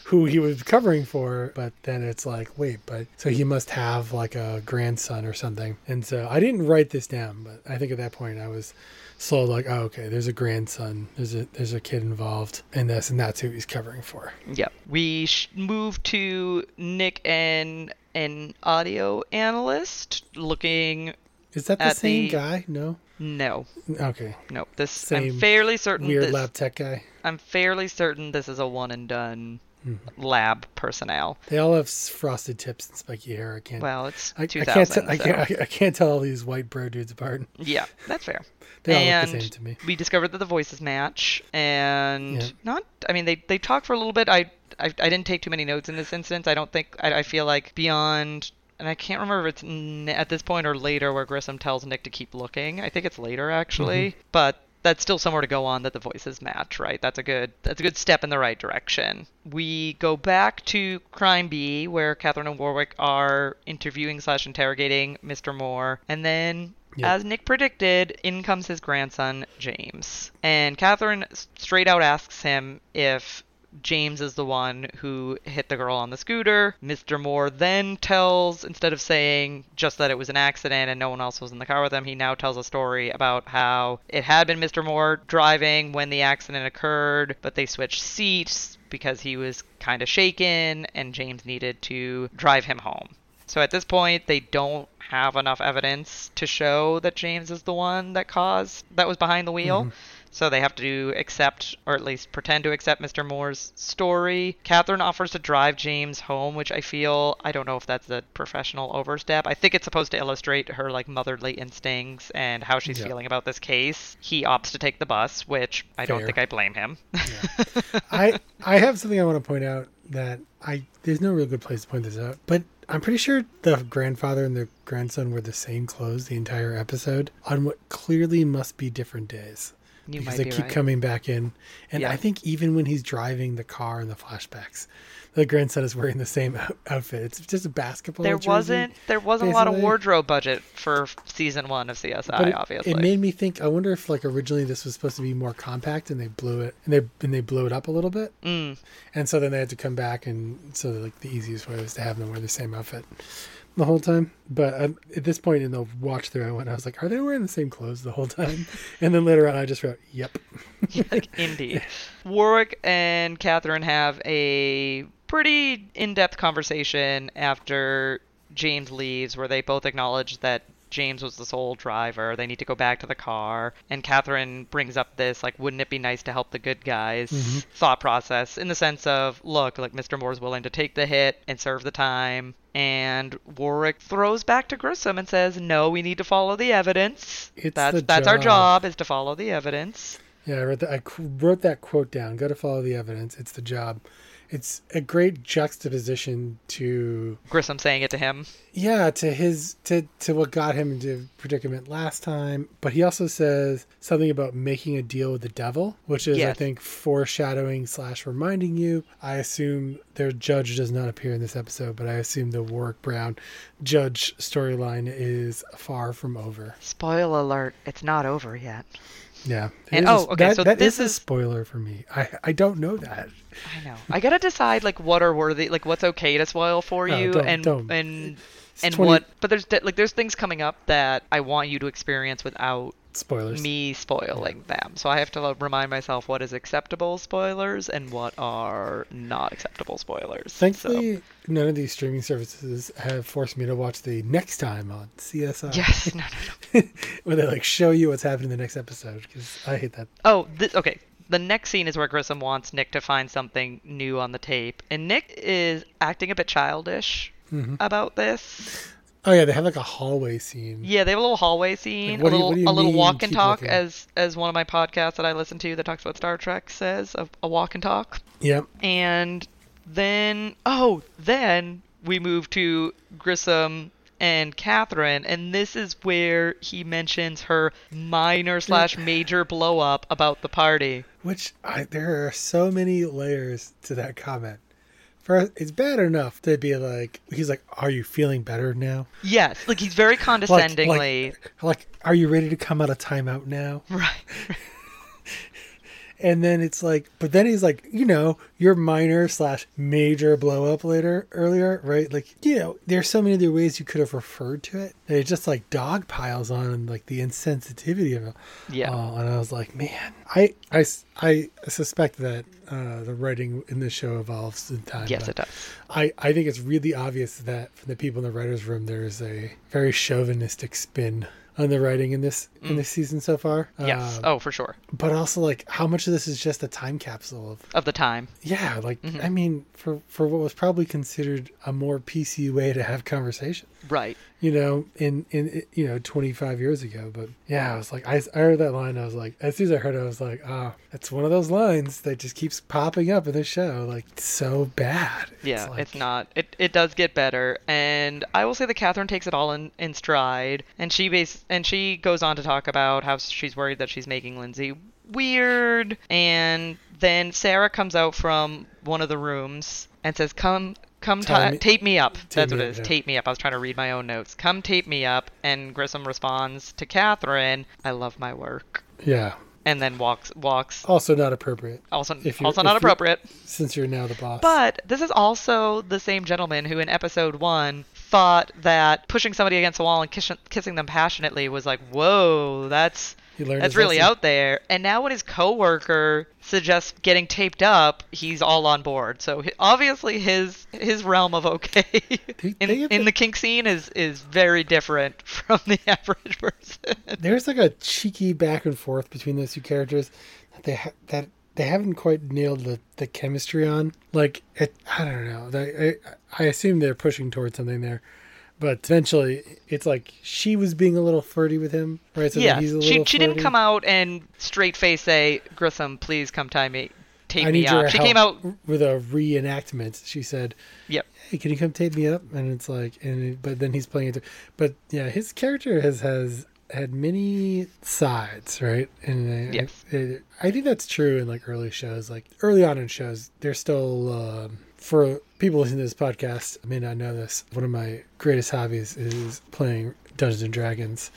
who he was covering for. But then it's like, wait, but so he must have like a grandson or something. And so I didn't write this down, but I think at that point I was so like, oh, okay, there's a grandson, there's a there's a kid involved in this, and that's who he's covering for. Yeah, we sh- move to Nick and an audio analyst looking. Is that the same the... guy? No. No. Okay. No. This same I'm fairly certain. Weird this, lab tech guy. I'm fairly certain this is a one and done mm-hmm. lab personnel. They all have frosted tips and spiky hair. I can't. Well, it's I, two thousand. I can't. T- so. I, can't I, I can't tell all these white bro dudes apart. Yeah, that's fair. They all and look the same to me. We discovered that the voices match, and yeah. not. I mean, they they talk for a little bit. I, I I didn't take too many notes in this instance. I don't think. I I feel like beyond. And I can't remember if it's at this point or later where Grissom tells Nick to keep looking. I think it's later, actually. Mm-hmm. But that's still somewhere to go on that the voices match, right? That's a good that's a good step in the right direction. We go back to Crime B, where Catherine and Warwick are interviewing slash interrogating Mister Moore. And then, yep. as Nick predicted, in comes his grandson, James. And Catherine straight out asks him if James is the one who hit the girl on the scooter. Mister Moore then tells, instead of saying just that it was an accident and no one else was in the car with him, he now tells a story about how it had been Mister Moore driving when the accident occurred, but they switched seats because he was kind of shaken and James needed to drive him home. So at this point, they don't have enough evidence to show that James is the one that caused, that was behind the wheel. Mm-hmm. So they have to accept, or at least pretend to accept, Mister Moore's story. Catherine offers to drive James home, which I feel, I don't know if that's a professional overstep. I think it's supposed to illustrate her, like, motherly instincts and how she's yeah. feeling about this case. He opts to take the bus, which I Fair. don't think I blame him. Yeah. I I have something I want to point out that I there's no real good place to point this out, but I'm pretty sure the grandfather and the grandson wore the same clothes the entire episode on what clearly must be different days. You because they be keep right. coming back in. And yeah. I think even when he's driving the car in the flashbacks, the grandson is wearing the same outfit. It's just a basketball There jersey, wasn't there wasn't basically. a lot of wardrobe budget for season one of C S I, but it, obviously. It made me think, I wonder if, like, originally this was supposed to be more compact and they blew it and they and they blew it up a little bit. Mm. And so then they had to come back, and so, like, the easiest way was to have them wear the same outfit the whole time. But um, at this point in the watch through, I went, I was like, are they wearing the same clothes the whole time? And then later on, I just wrote, yep. Indeed. Warwick and Catherine have a pretty in-depth conversation after James leaves, where they both acknowledge that James was the sole driver. They need to go back to the car. And Catherine brings up this, like, wouldn't it be nice to help the good guys mm-hmm. thought process, in the sense of, look, like, Mister Moore's willing to take the hit and serve the time. And Warwick throws back to Grissom and says, no, we need to follow the evidence. It's that's the that's job. Our job is to follow the evidence. Yeah, I wrote, the, I wrote that quote down. Got to follow the evidence. It's the job. It's a great juxtaposition to Grissom saying it to him. Yeah, to his to, to what got him into predicament last time. But he also says something about making a deal with the devil, which is, yes. I think, foreshadowing slash reminding you. I assume their judge does not appear in this episode, but I assume the Warwick Brown judge storyline is far from over. Spoiler alert, it's not over yet. Yeah. And oh, okay. That, so that this is a is, spoiler for me. I, I don't know that. I know. I gotta decide, like, what are worthy, like, what's okay to spoil for no, you, don't, and don't. and it's and twenty... what. But there's like there's things coming up that I want you to experience without spoilers. Me spoiling yeah. them. So I have to like, remind myself what is acceptable spoilers and what are not acceptable spoilers. Thankfully, so. None of these streaming services have forced me to watch the next time on C S I. Yes, no, no, no. Where they like show you what's happening in the next episode, because I hate that. Oh, this, okay. The next scene is where Grissom wants Nick to find something new on the tape. And Nick is acting a bit childish mm-hmm. about this. Oh, yeah, they have like a hallway scene. Yeah, they have a little hallway scene, like, a little, you, a little walk and talk, looking. as as one of my podcasts that I listen to that talks about Star Trek says, a, a walk and talk. Yep. And then, oh, then we move to Grissom and Catherine, and this is where he mentions her minor slash major blow up about the party. Which, I, there are so many layers to that comment. First, it's bad enough to be like, he's like, are you feeling better now? Yes. Like, he's very condescendingly. Like, like, like are you ready to come out of timeout now? Right. And then it's like, but then he's like, you know, your minor slash major blow up later, earlier, right? Like, you know, there's so many other ways you could have referred to it. It just like dog piles on like the insensitivity of it. Yeah. Oh, and I was like, man, I, I, I suspect that. Uh, the writing in the show evolves in time. Yes, it does. I, I think it's really obvious that from the people in the writers' room, there is a very chauvinistic spin on the writing in this mm. in this season so far. Yes. Um, oh, for sure. But also, like, how much of this is just a time capsule of of the time? Yeah. Like, mm-hmm. I mean, for for what was probably considered a more P C way to have conversation. Right. You know, in in you know, twenty-five years ago. But yeah, I was like, I, I heard that line. I was like, as soon as I heard it, I was like, ah, oh, that's one of those lines that just keeps popping up in the show, like, so bad. Yeah, it's, like... it's not. It it does get better, and I will say that Catherine takes it all in, in stride, and she base and she goes on to talk about how she's worried that she's making Lindsay weird, and then Sarah comes out from one of the rooms and says, "Come, come, ta- me, tape me up." Tape That's me what it is. Up. Tape me up. I was trying to read my own notes. Come tape me up, and Grissom responds to Catherine, "I love my work." Yeah. And then walks walks. Also not appropriate. Also, also not appropriate. Since you're now the boss. But this is also the same gentleman who in episode one thought that pushing somebody against the wall and kiss, kissing them passionately was like, whoa, that's that's really lesson. Out there. And now when his coworker suggests getting taped up, he's all on board. So obviously his his realm of okay they, in, they in the kink scene is is very different from the average person. There's like a cheeky back and forth between those two characters that they ha- that they haven't quite nailed the, the chemistry on. Like, it, I don't know. They, I I assume they're pushing towards something there. But eventually, it's like she was being a little flirty with him, right? So yeah, he's a she, she didn't come out and straight face say, Grissom, please come tie me, tape I me up. She came out with a reenactment. She said, "Yep, hey, can you come tape me up?" And it's like, and it, but then he's playing it. But yeah, his character has has had many sides, right? And yes. I, it, I think that's true in like early shows, like early on in shows, they're still. Um, For people listening to this podcast, I may not know this. One of my greatest hobbies is playing Dungeons and Dragons.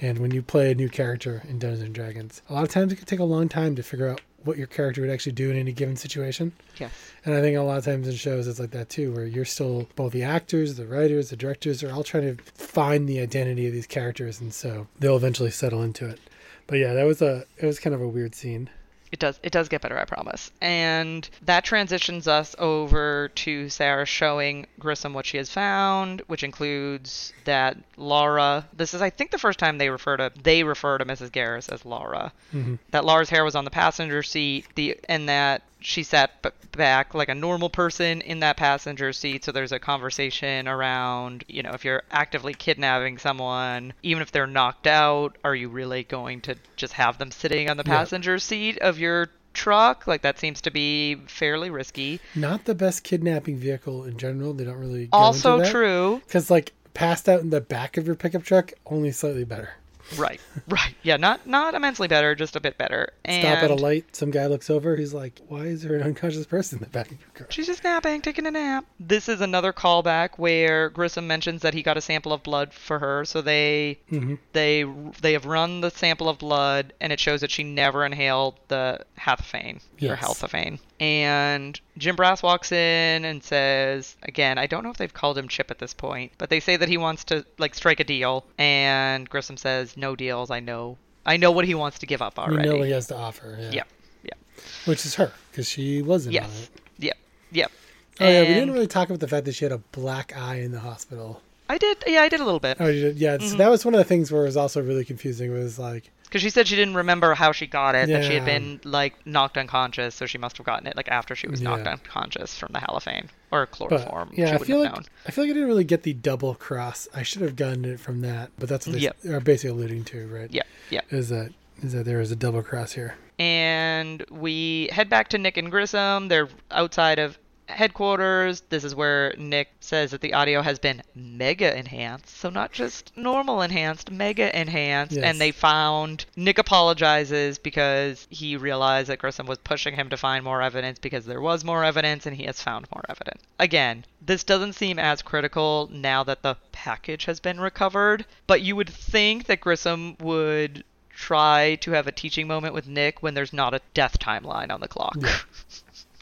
And when you play a new character in Dungeons and Dragons, a lot of times it can take a long time to figure out what your character would actually do in any given situation. Yes. And I think a lot of times in shows it's like that too, where you're still, both the actors, the writers, the directors are all trying to find the identity of these characters. And so they'll eventually settle into it. But yeah, that was a, it was kind of a weird scene. It does it does get better, I promise. And that transitions us over to Sarah showing Grissom what she has found, which includes that Laura, this is I think the first time they refer to they refer to Missus Garris as Laura. Mm-hmm. That Laura's hair was on the passenger seat, the and that she sat b- back like a normal person in that passenger seat. So there's a conversation around, you know, if you're actively kidnapping someone, even if they're knocked out, are you really going to just have them sitting on the passenger yeah. seat of your truck? Like, that seems to be fairly risky. Not the best kidnapping vehicle in general. They don't really go also into that. True. Because like passed out in the back of your pickup truck, only slightly better. Right, right. Yeah, not not immensely better, just a bit better. And stop at a light, some guy looks over, he's like, why is there an unconscious person in the back of your car? She's just napping, taking a nap. This is another callback where Grissom mentions that he got a sample of blood for her, so they mm-hmm. they they have run the sample of blood, and it shows that she never inhaled the halothane, yes. or halothane. And Jim Brass walks in and says, again, I don't know if they've called him Chip at this point, but they say that he wants to, like, strike a deal. And Grissom says, no deals. I know. I know what he wants to give up already. We know he has to offer. Yeah. Yeah. yeah. Which is her, because she wasn't yes. on it. Yep. Yep. Oh, and... yeah. We didn't really talk about the fact that she had a black eye in the hospital. I did. Yeah, I did a little bit. Oh, you did? Yeah. Mm-hmm. So that was one of the things where it was also really confusing was, like... Because she said she didn't remember how she got it, yeah. that she had been, like, knocked unconscious, so she must have gotten it, like, after she was yeah. knocked unconscious from the halophane or chloroform. But, yeah, she I feel like known. I feel like I didn't really get the double cross. I should have gotten it from that, but that's what they yep. are basically alluding to, right? Yeah, yeah. Is that is that there is a double cross here? And we head back to Nick and Grissom. They're outside of headquarters. This is where Nick says that the audio has been mega enhanced, so not just normal enhanced, mega enhanced. Yes. And they found Nick apologizes because he realized that Grissom was pushing him to find more evidence because there was more evidence, and he has found more evidence. Again, this doesn't seem as critical now that the package has been recovered, but you would think that Grissom would try to have a teaching moment with Nick when there's not a death timeline on the clock. Yeah.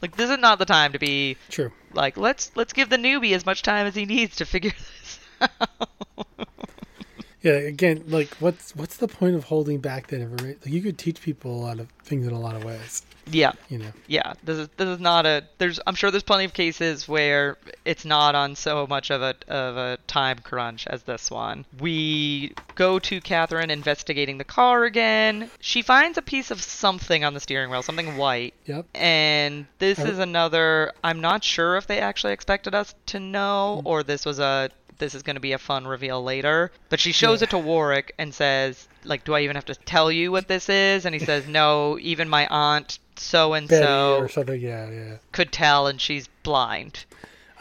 Like, this is not the time to be true. Like, let's let's give the newbie as much time as he needs to figure this out. Yeah, again, like, what's what's the point of holding back that information? Like, you could teach people a lot of things in a lot of ways. Yeah. You know. Yeah. This is this is not a there's I'm sure there's plenty of cases where it's not on so much of a of a time crunch as this one. We go to Catherine investigating the car again. She finds a piece of something on the steering wheel, something white. Yep. And this I, is another I'm not sure if they actually expected us to know mm-hmm. or this was a this is going to be a fun reveal later, but she shows yeah. it to Warwick and says, like, do I even have to tell you what this is? And he says, no, even my aunt so-and-so or something. Yeah, yeah. could tell, and she's blind.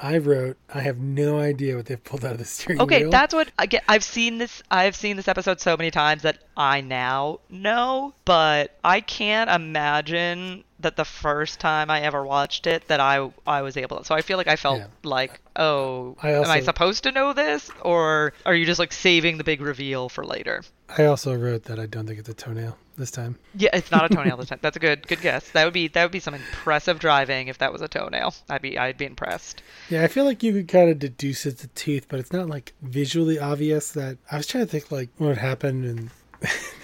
I wrote, I have no idea what they've pulled out of the steering okay, wheel. Okay, that's what I get. I've seen this. I've seen this episode so many times that I now know, but I can't imagine that the first time I ever watched it that I I was able to. So I feel like I felt yeah. like, oh, I also, am I supposed to know this? Or are you just, like, saving the big reveal for later? I also wrote that I don't think it's a toenail this time. Yeah, it's not a toenail this time. That's a good good guess. That would be that would be some impressive driving if that was a toenail. I'd be I'd be impressed. Yeah, I feel like you could kind of deduce it's a tooth, but it's not, like, visually obvious. That I was trying to think, like, what would happen in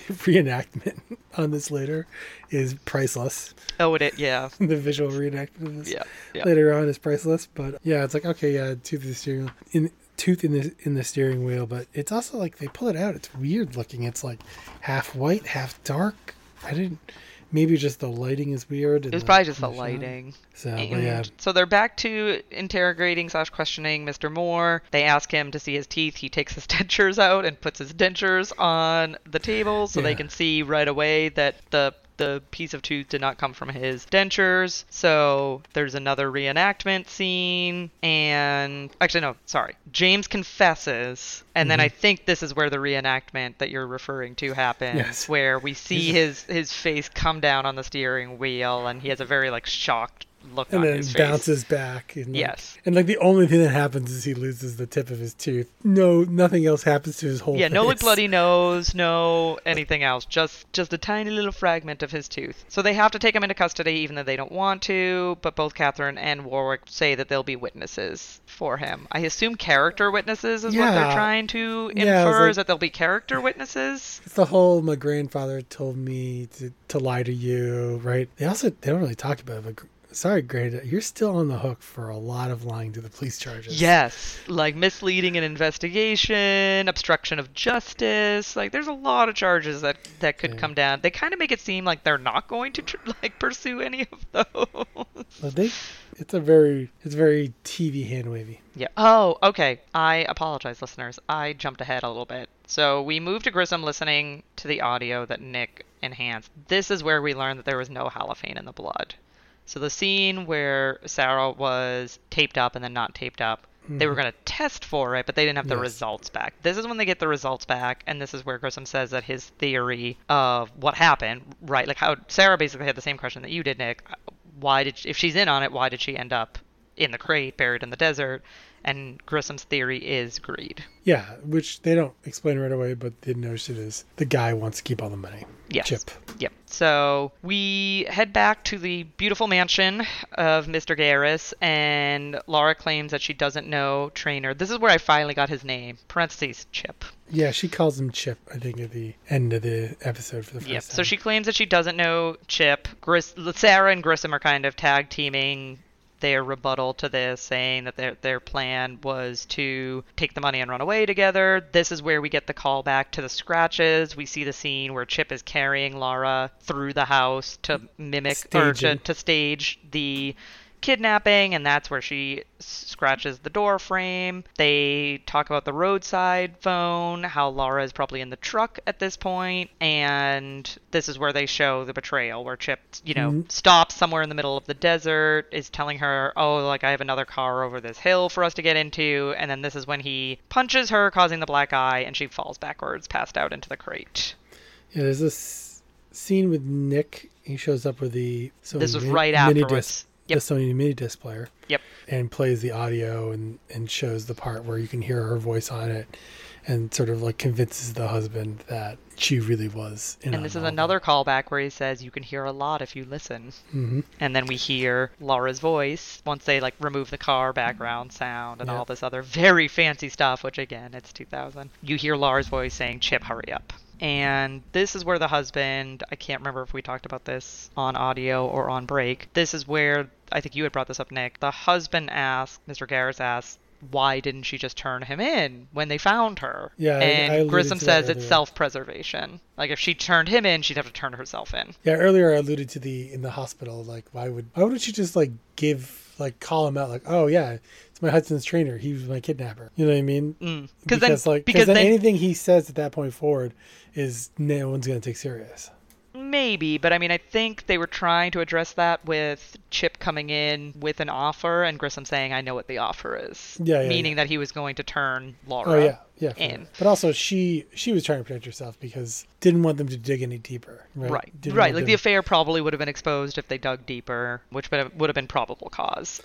the reenactment on this later is priceless. Oh, it is, yeah. The visual reenactment of this yeah, yeah. later on is priceless. But yeah, it's like, okay, yeah, tooth in the steering wheel. In, tooth in the in the steering wheel, but it's also like they pull it out. It's weird looking. It's like half white, half dark. I didn't. Maybe just the lighting is weird. It was probably just the lighting. So, yeah. So they're back to interrogating slash questioning Mister Moore. They ask him to see his teeth. He takes his dentures out and puts his dentures on the table so yeah. they can see right away that the the piece of tooth did not come from his dentures. So there's another reenactment scene. And actually, no, sorry. James confesses. And mm-hmm. then I think this is where the reenactment that you're referring to happens, yes. where we see his, his face come down on the steering wheel, and he has a very, like, shocked look and on his face. And then bounces back. And, like, yes. And, like, the only thing that happens is he loses the tip of his tooth. No, nothing else happens to his whole yeah, face. Yeah, no, like, bloody nose, no anything else. Just just a tiny little fragment of his tooth. So they have to take him into custody, even though they don't want to, but both Catherine and Warwick say that they'll be witnesses for him. I assume character witnesses is yeah. what they're trying to infer, yeah, like, is that they'll be character witnesses. It's the whole, my grandfather told me to, to lie to you, right? They also, they don't really talk about it, but sorry, Greta, you're still on the hook for a lot of lying to the police charges. Yes, like misleading an investigation, obstruction of justice. Like, there's a lot of charges that, that could yeah. come down. They kind of make it seem like they're not going to tr- like pursue any of those. Well, they, it's a very it's very T V hand wavy. Yeah. Oh, okay. I apologize, listeners. I jumped ahead a little bit. So we move to Grissom listening to the audio that Nick enhanced. This is where we learn that there was no halophane in the blood. So the scene where Sarah was taped up and then not taped up, mm. they were going to test for it, but they didn't have yes. the results back. This is when they get the results back, and this is where Grissom says that his theory of what happened, right? Like, how Sarah basically had the same question that you did, Nick. Why did she, if she's in on it, why did she end up in the crate, buried in the desert? And Grissom's theory is greed. Yeah, which they don't explain right away, but the notion is the guy wants to keep all the money. Yes. Chip. Yep. So we head back to the beautiful mansion of Mister Garris, and Laura claims that she doesn't know Traynor. This is where I finally got his name, parentheses, Chip. Yeah, she calls him Chip, I think, at the end of the episode for the first yep. time. So she claims that she doesn't know Chip. Gris- Sarah and Grissom are kind of tag-teaming their rebuttal to this, saying that their their plan was to take the money and run away together. This is where we get the call back to the scratches. We see the scene where Chip is carrying Lara through the house to mimic Staging. or to, to stage the kidnapping, and that's where she scratches the door frame. They talk about the roadside phone, how Lara is probably in the truck at this point, and this is where they show the betrayal, where Chip, you know, mm-hmm. stops somewhere in the middle of the desert, is telling her, oh, like, I have another car over this hill for us to get into, and then this is when he punches her, causing the black eye, and she falls backwards, passed out into the crate. Yeah, there's this scene with Nick. He shows up with the... So this was min- right afterwards. Yep. The Sony mini disc player. Yep. And plays the audio and, and shows the part where you can hear her voice on it and sort of like convinces the husband that she really was. In and this is another callback where he says, you can hear a lot if you listen. Mm-hmm. And then we hear Laura's voice once they like remove the car background sound and yep. all this other very fancy stuff, which again, it's two thousand. You hear Laura's voice saying, Chip, hurry up. And this is where the husband, I can't remember if we talked about this on audio or on break. This is where, I think you had brought this up, Nick. The husband asked, Mister Garris asked, why didn't she just turn him in when they found her? Yeah, and I, I Grissom says it's self-preservation. Like, if she turned him in, she'd have to turn herself in. Yeah, earlier I alluded to the, in the hospital, like, why would, why wouldn't she just, like, give, like, call him out, like, oh, yeah, it's my Hudson's trainer. He was my kidnapper. You know what I mean? Mm. Because then, like, because then, then anything he says at that point forward is no one's going to take serious. Maybe, but I mean, I think they were trying to address that with Chip coming in with an offer and Grissom saying, I know what the offer is. Yeah, yeah, meaning yeah. that he was going to turn Laura oh, yeah, yeah, in. That. But also she she was trying to protect herself because didn't want them to dig any deeper. Right. Right. Didn't right. Like them... the affair probably would have been exposed if they dug deeper, which would have, would have been probable cause.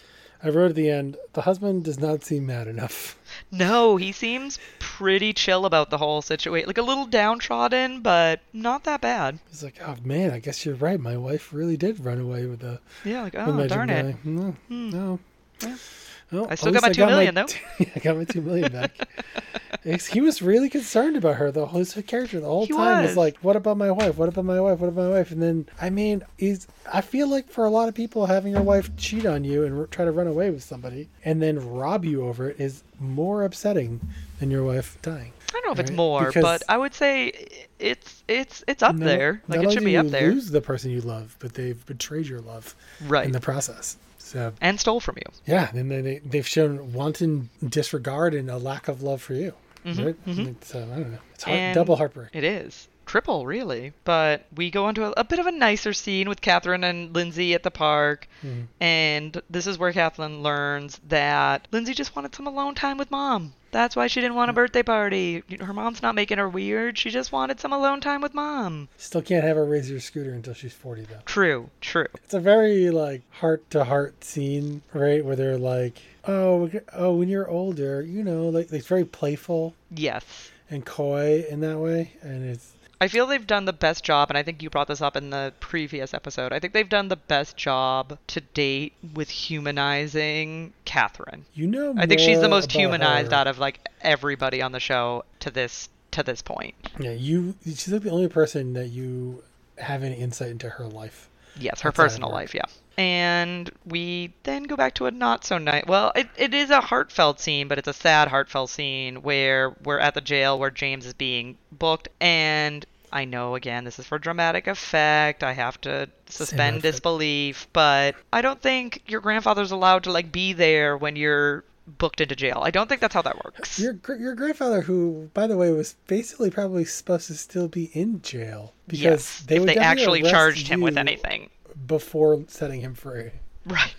I wrote at the end, the husband does not seem mad enough. No, he seems pretty chill about the whole situation. Like, a little downtrodden, but not that bad. He's like, oh, man, I guess you're right. My wife really did run away with the... Yeah, like, oh, darn guy. it. No, hmm. no. Yeah. Well, I still got my I two got million, my, though. I got my two million back. He was really concerned about her, the whole character, the whole he time. Was. was like, what about my wife? What about my wife? What about my wife? And then, I mean, he's, I feel like for a lot of people, having your wife cheat on you and r- try to run away with somebody and then rob you over it is more upsetting than your wife dying. I don't know if right? it's more, because but I would say it's it's it's up no, there. Like, it should be up there. You lose the person you love, but they've betrayed your love right. in the process. So, and stole from you. Yeah, and they, they, they've shown wanton disregard and a lack of love for you. Mm-hmm, right? Mm-hmm. It's, uh, I don't know. It's heart, double heartbreak. It is. Triple, really. But we go on to a, a bit of a nicer scene with Catherine and Lindsay at the park. Mm-hmm. And this is where Catherine learns that Lindsay just wanted some alone time with Mom. That's why she didn't want a birthday party. Her mom's not making her weird. She just wanted some alone time with Mom. Still can't have her raise her scooter until she's forty, though. True, true. It's a very, like, heart-to-heart scene, right? Where they're like, oh, oh, when you're older, you know, like, it's very playful. Yes. And coy in that way. And it's... I feel they've done the best job, and I think you brought this up in the previous episode. I think they've done the best job to date with humanizing Catherine. You know, I think she's the most humanized her. out of like everybody on the show to this to this point. Yeah, you. She's like the only person that you have any insight into her life. Yes, her personal her. life. Yeah. And we then go back to a not so nice. Well, it, it is a heartfelt scene, but it's a sad heartfelt scene where we're at the jail where James is being booked. And I know, again, this is for dramatic effect. I have to suspend disbelief, but I don't think your grandfather's allowed to like be there when you're booked into jail. I don't think that's how that works. Your your grandfather, who, by the way, was basically probably supposed to still be in jail because yes, they, if they actually charged him with anything before setting him free. Right,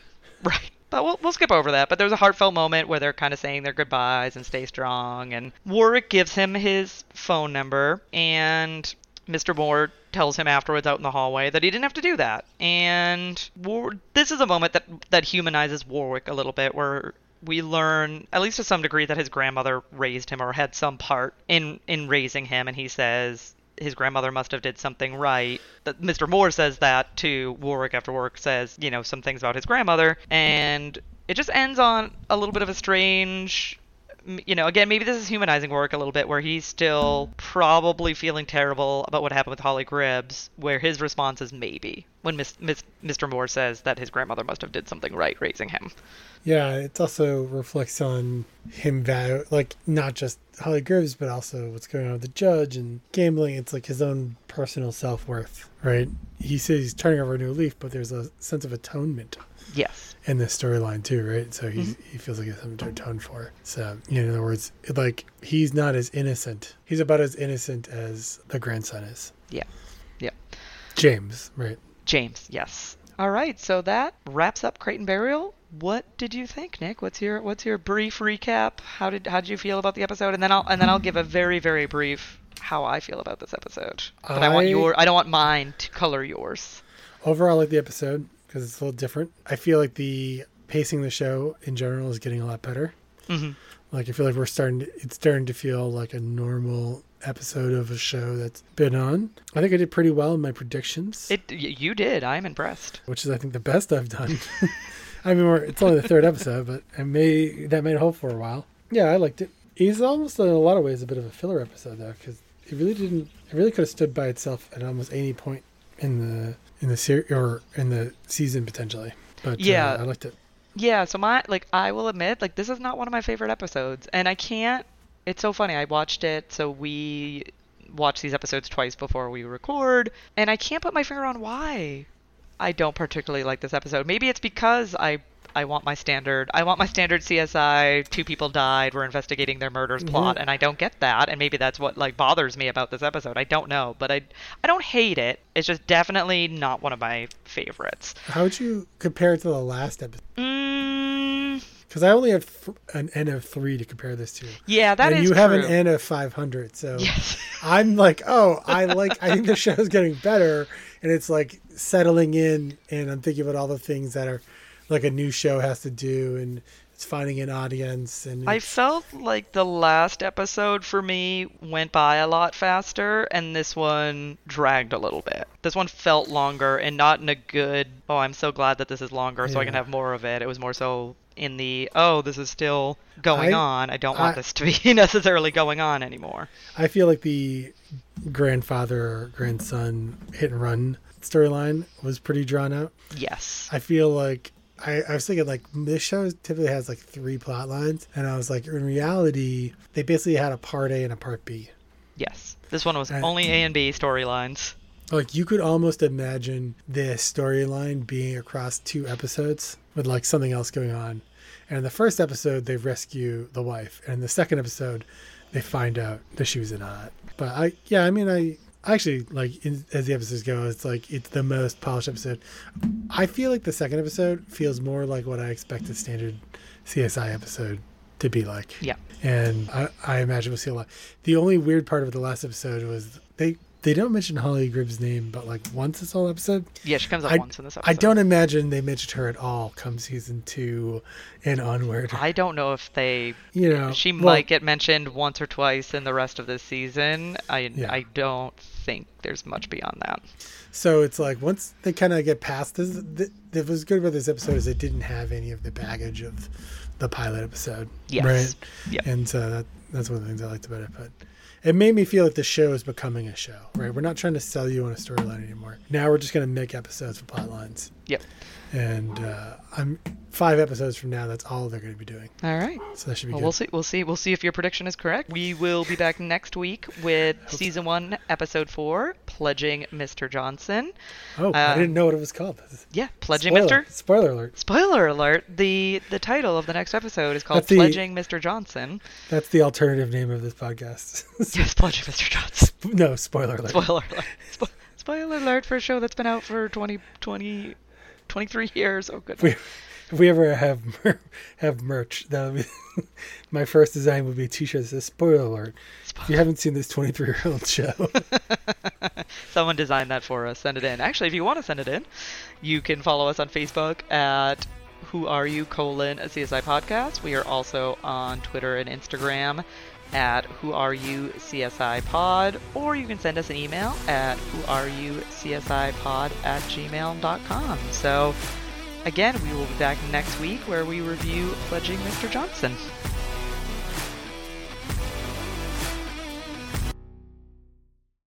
right. But we'll, we'll skip over that. But there's a heartfelt moment where they're kind of saying their goodbyes and stay strong. And Warwick gives him his phone number. And Mister Moore tells him afterwards out in the hallway that he didn't have to do that. And War- this is a moment that, that humanizes Warwick a little bit, where we learn, at least to some degree, that his grandmother raised him or had some part in, in raising him. And he says... his grandmother must have did something right. Mister Moore says that to Warwick after Warwick says, you know, some things about his grandmother. And it just ends on a little bit of a strange, you know, again, maybe this is humanizing Warwick a little bit, where he's still probably feeling terrible about what happened with Holly Gribbs, where his response is maybe. when Miss, Miss, Mister Moore says that his grandmother must have did something right raising him. Yeah, it also reflects on him, value, like, not just Holly Graves, but also what's going on with the judge and gambling. It's like his own personal self-worth, right? He says he's turning over a new leaf, but there's a sense of atonement. Yes. In this storyline too, right? So he mm-hmm. he feels like he has something to atone for. So, you know, in other words, it, like, he's not as innocent. He's about as innocent as the grandson is. Yeah. Yeah. James, right? James, yes. All right, so that wraps up Crate 'N Burial. What did you think, Nick? What's your what's your brief recap? How did how did you feel about the episode? And then I'll and then I'll give a very very brief how I feel about this episode. But I, I want your I don't want mine to color yours. Overall, I like the episode because it's a little different. I feel like the pacing of the show in general is getting a lot better. Mm-hmm. Like, I feel like we're starting to, it's starting to feel like a normal episode of a show that's been on. I think I did pretty well in my predictions. It you did. I'm impressed. Which is, I think, the best I've done. I mean, we're, it's only the third episode, but I may that made hope for a while. Yeah, I liked it. It's almost in a lot of ways a bit of a filler episode though, because it really didn't. It really could have stood by itself at almost any point in the in the series or in the season potentially. But yeah, uh, I liked it. Yeah. So my like, I will admit, like, this is not one of my favorite episodes, and I can't. It's so funny. I watched it, so we watch these episodes twice before we record, and I can't put my finger on why I don't particularly like this episode. Maybe it's because I I want my standard I want my standard C S I, two people died, we're investigating their murders mm-hmm. plot, and I don't get that, and maybe that's what, like, bothers me about this episode. I don't know, but I I don't hate it. It's just definitely not one of my favorites. How would you compare it to the last episode? Mm. Because I only have an N of three to compare this to. Yeah, that and is true. And you have an N of five hundred, so yes. I'm like, oh, I like. I think the show's getting better, and it's like settling in, and I'm thinking about all the things that are like a new show has to do, and it's finding an audience. And I felt like the last episode for me went by a lot faster, and this one dragged a little bit. This one felt longer, and not in a good, oh, I'm so glad that this is longer, yeah. so I can have more of it. It was more so in the, oh, this is still going I, on. I don't want I, this to be necessarily going on anymore. I feel like the grandfather or grandson hit and run storyline was pretty drawn out. Yes. I feel like I, I was thinking, like, this show typically has like three plot lines, and I was like, in reality, they basically had a part A and a part B. Yes. This one was and, only A and B storylines. Like, you could almost imagine this storyline being across two episodes with, like, something else going on. And in the first episode, they rescue the wife. And in the second episode, they find out that she was in on it. But, I, yeah, I mean, I actually, like, in, as the episodes go, it's, like, it's the most polished episode. I feel like the second episode feels more like what I expect a standard C S I episode to be like. Yeah. And I, I imagine we'll see a lot. The only weird part of the last episode was they... They don't mention Holly Graves' name, but like once this whole episode. Yeah, she comes up I, once in this episode. I don't imagine they mentioned her at all come season two and onward. I don't know if they, you know, she well, might get mentioned once or twice in the rest of this season. I yeah. I don't think there's much beyond that. So it's like once they kind of get past this, th- what was good about this episode is it didn't have any of the baggage of the pilot episode. Yes. Right? Yep. And so that that's one of the things I liked about it, but. It made me feel like the show is becoming a show, right? We're not trying to sell you on a storyline anymore. Now we're just going to make episodes for plot lines. Yep. And uh, I'm five episodes from now. That's all they're going to be doing. All right. So that should be well, good. We'll see. We'll see. We'll see if your prediction is correct. We will be back next week with season one, episode four, Pledging Mister Johnson. Oh, um, I didn't know what it was called. Yeah, Pledging Spoiler. Mister Spoiler alert. Spoiler alert. The the title of the next episode is called that's Pledging the, Mister Johnson. That's the alternative name of this podcast. Yes, Pledging Mister Johnson. Sp- no, spoiler alert. Spoiler alert. Spo- spoiler alert for a show that's been out for twenty twenty. twenty-three years. Oh, good. If we ever have have merch, that would be my first design would be a t-shirt that says spoiler alert. Spoiler. If you haven't seen this twenty-three-year-old show. Someone designed that for us. Send it in. Actually, if you want to send it in, you can follow us on Facebook at Who Are You colon C S I Podcast. We are also on Twitter and Instagram at Who Are You C S I Pod, or you can send us an email at Who Are You C S I Pod at gmail dot com. So, again, we will be back next week where we review Pledging Mister Johnson.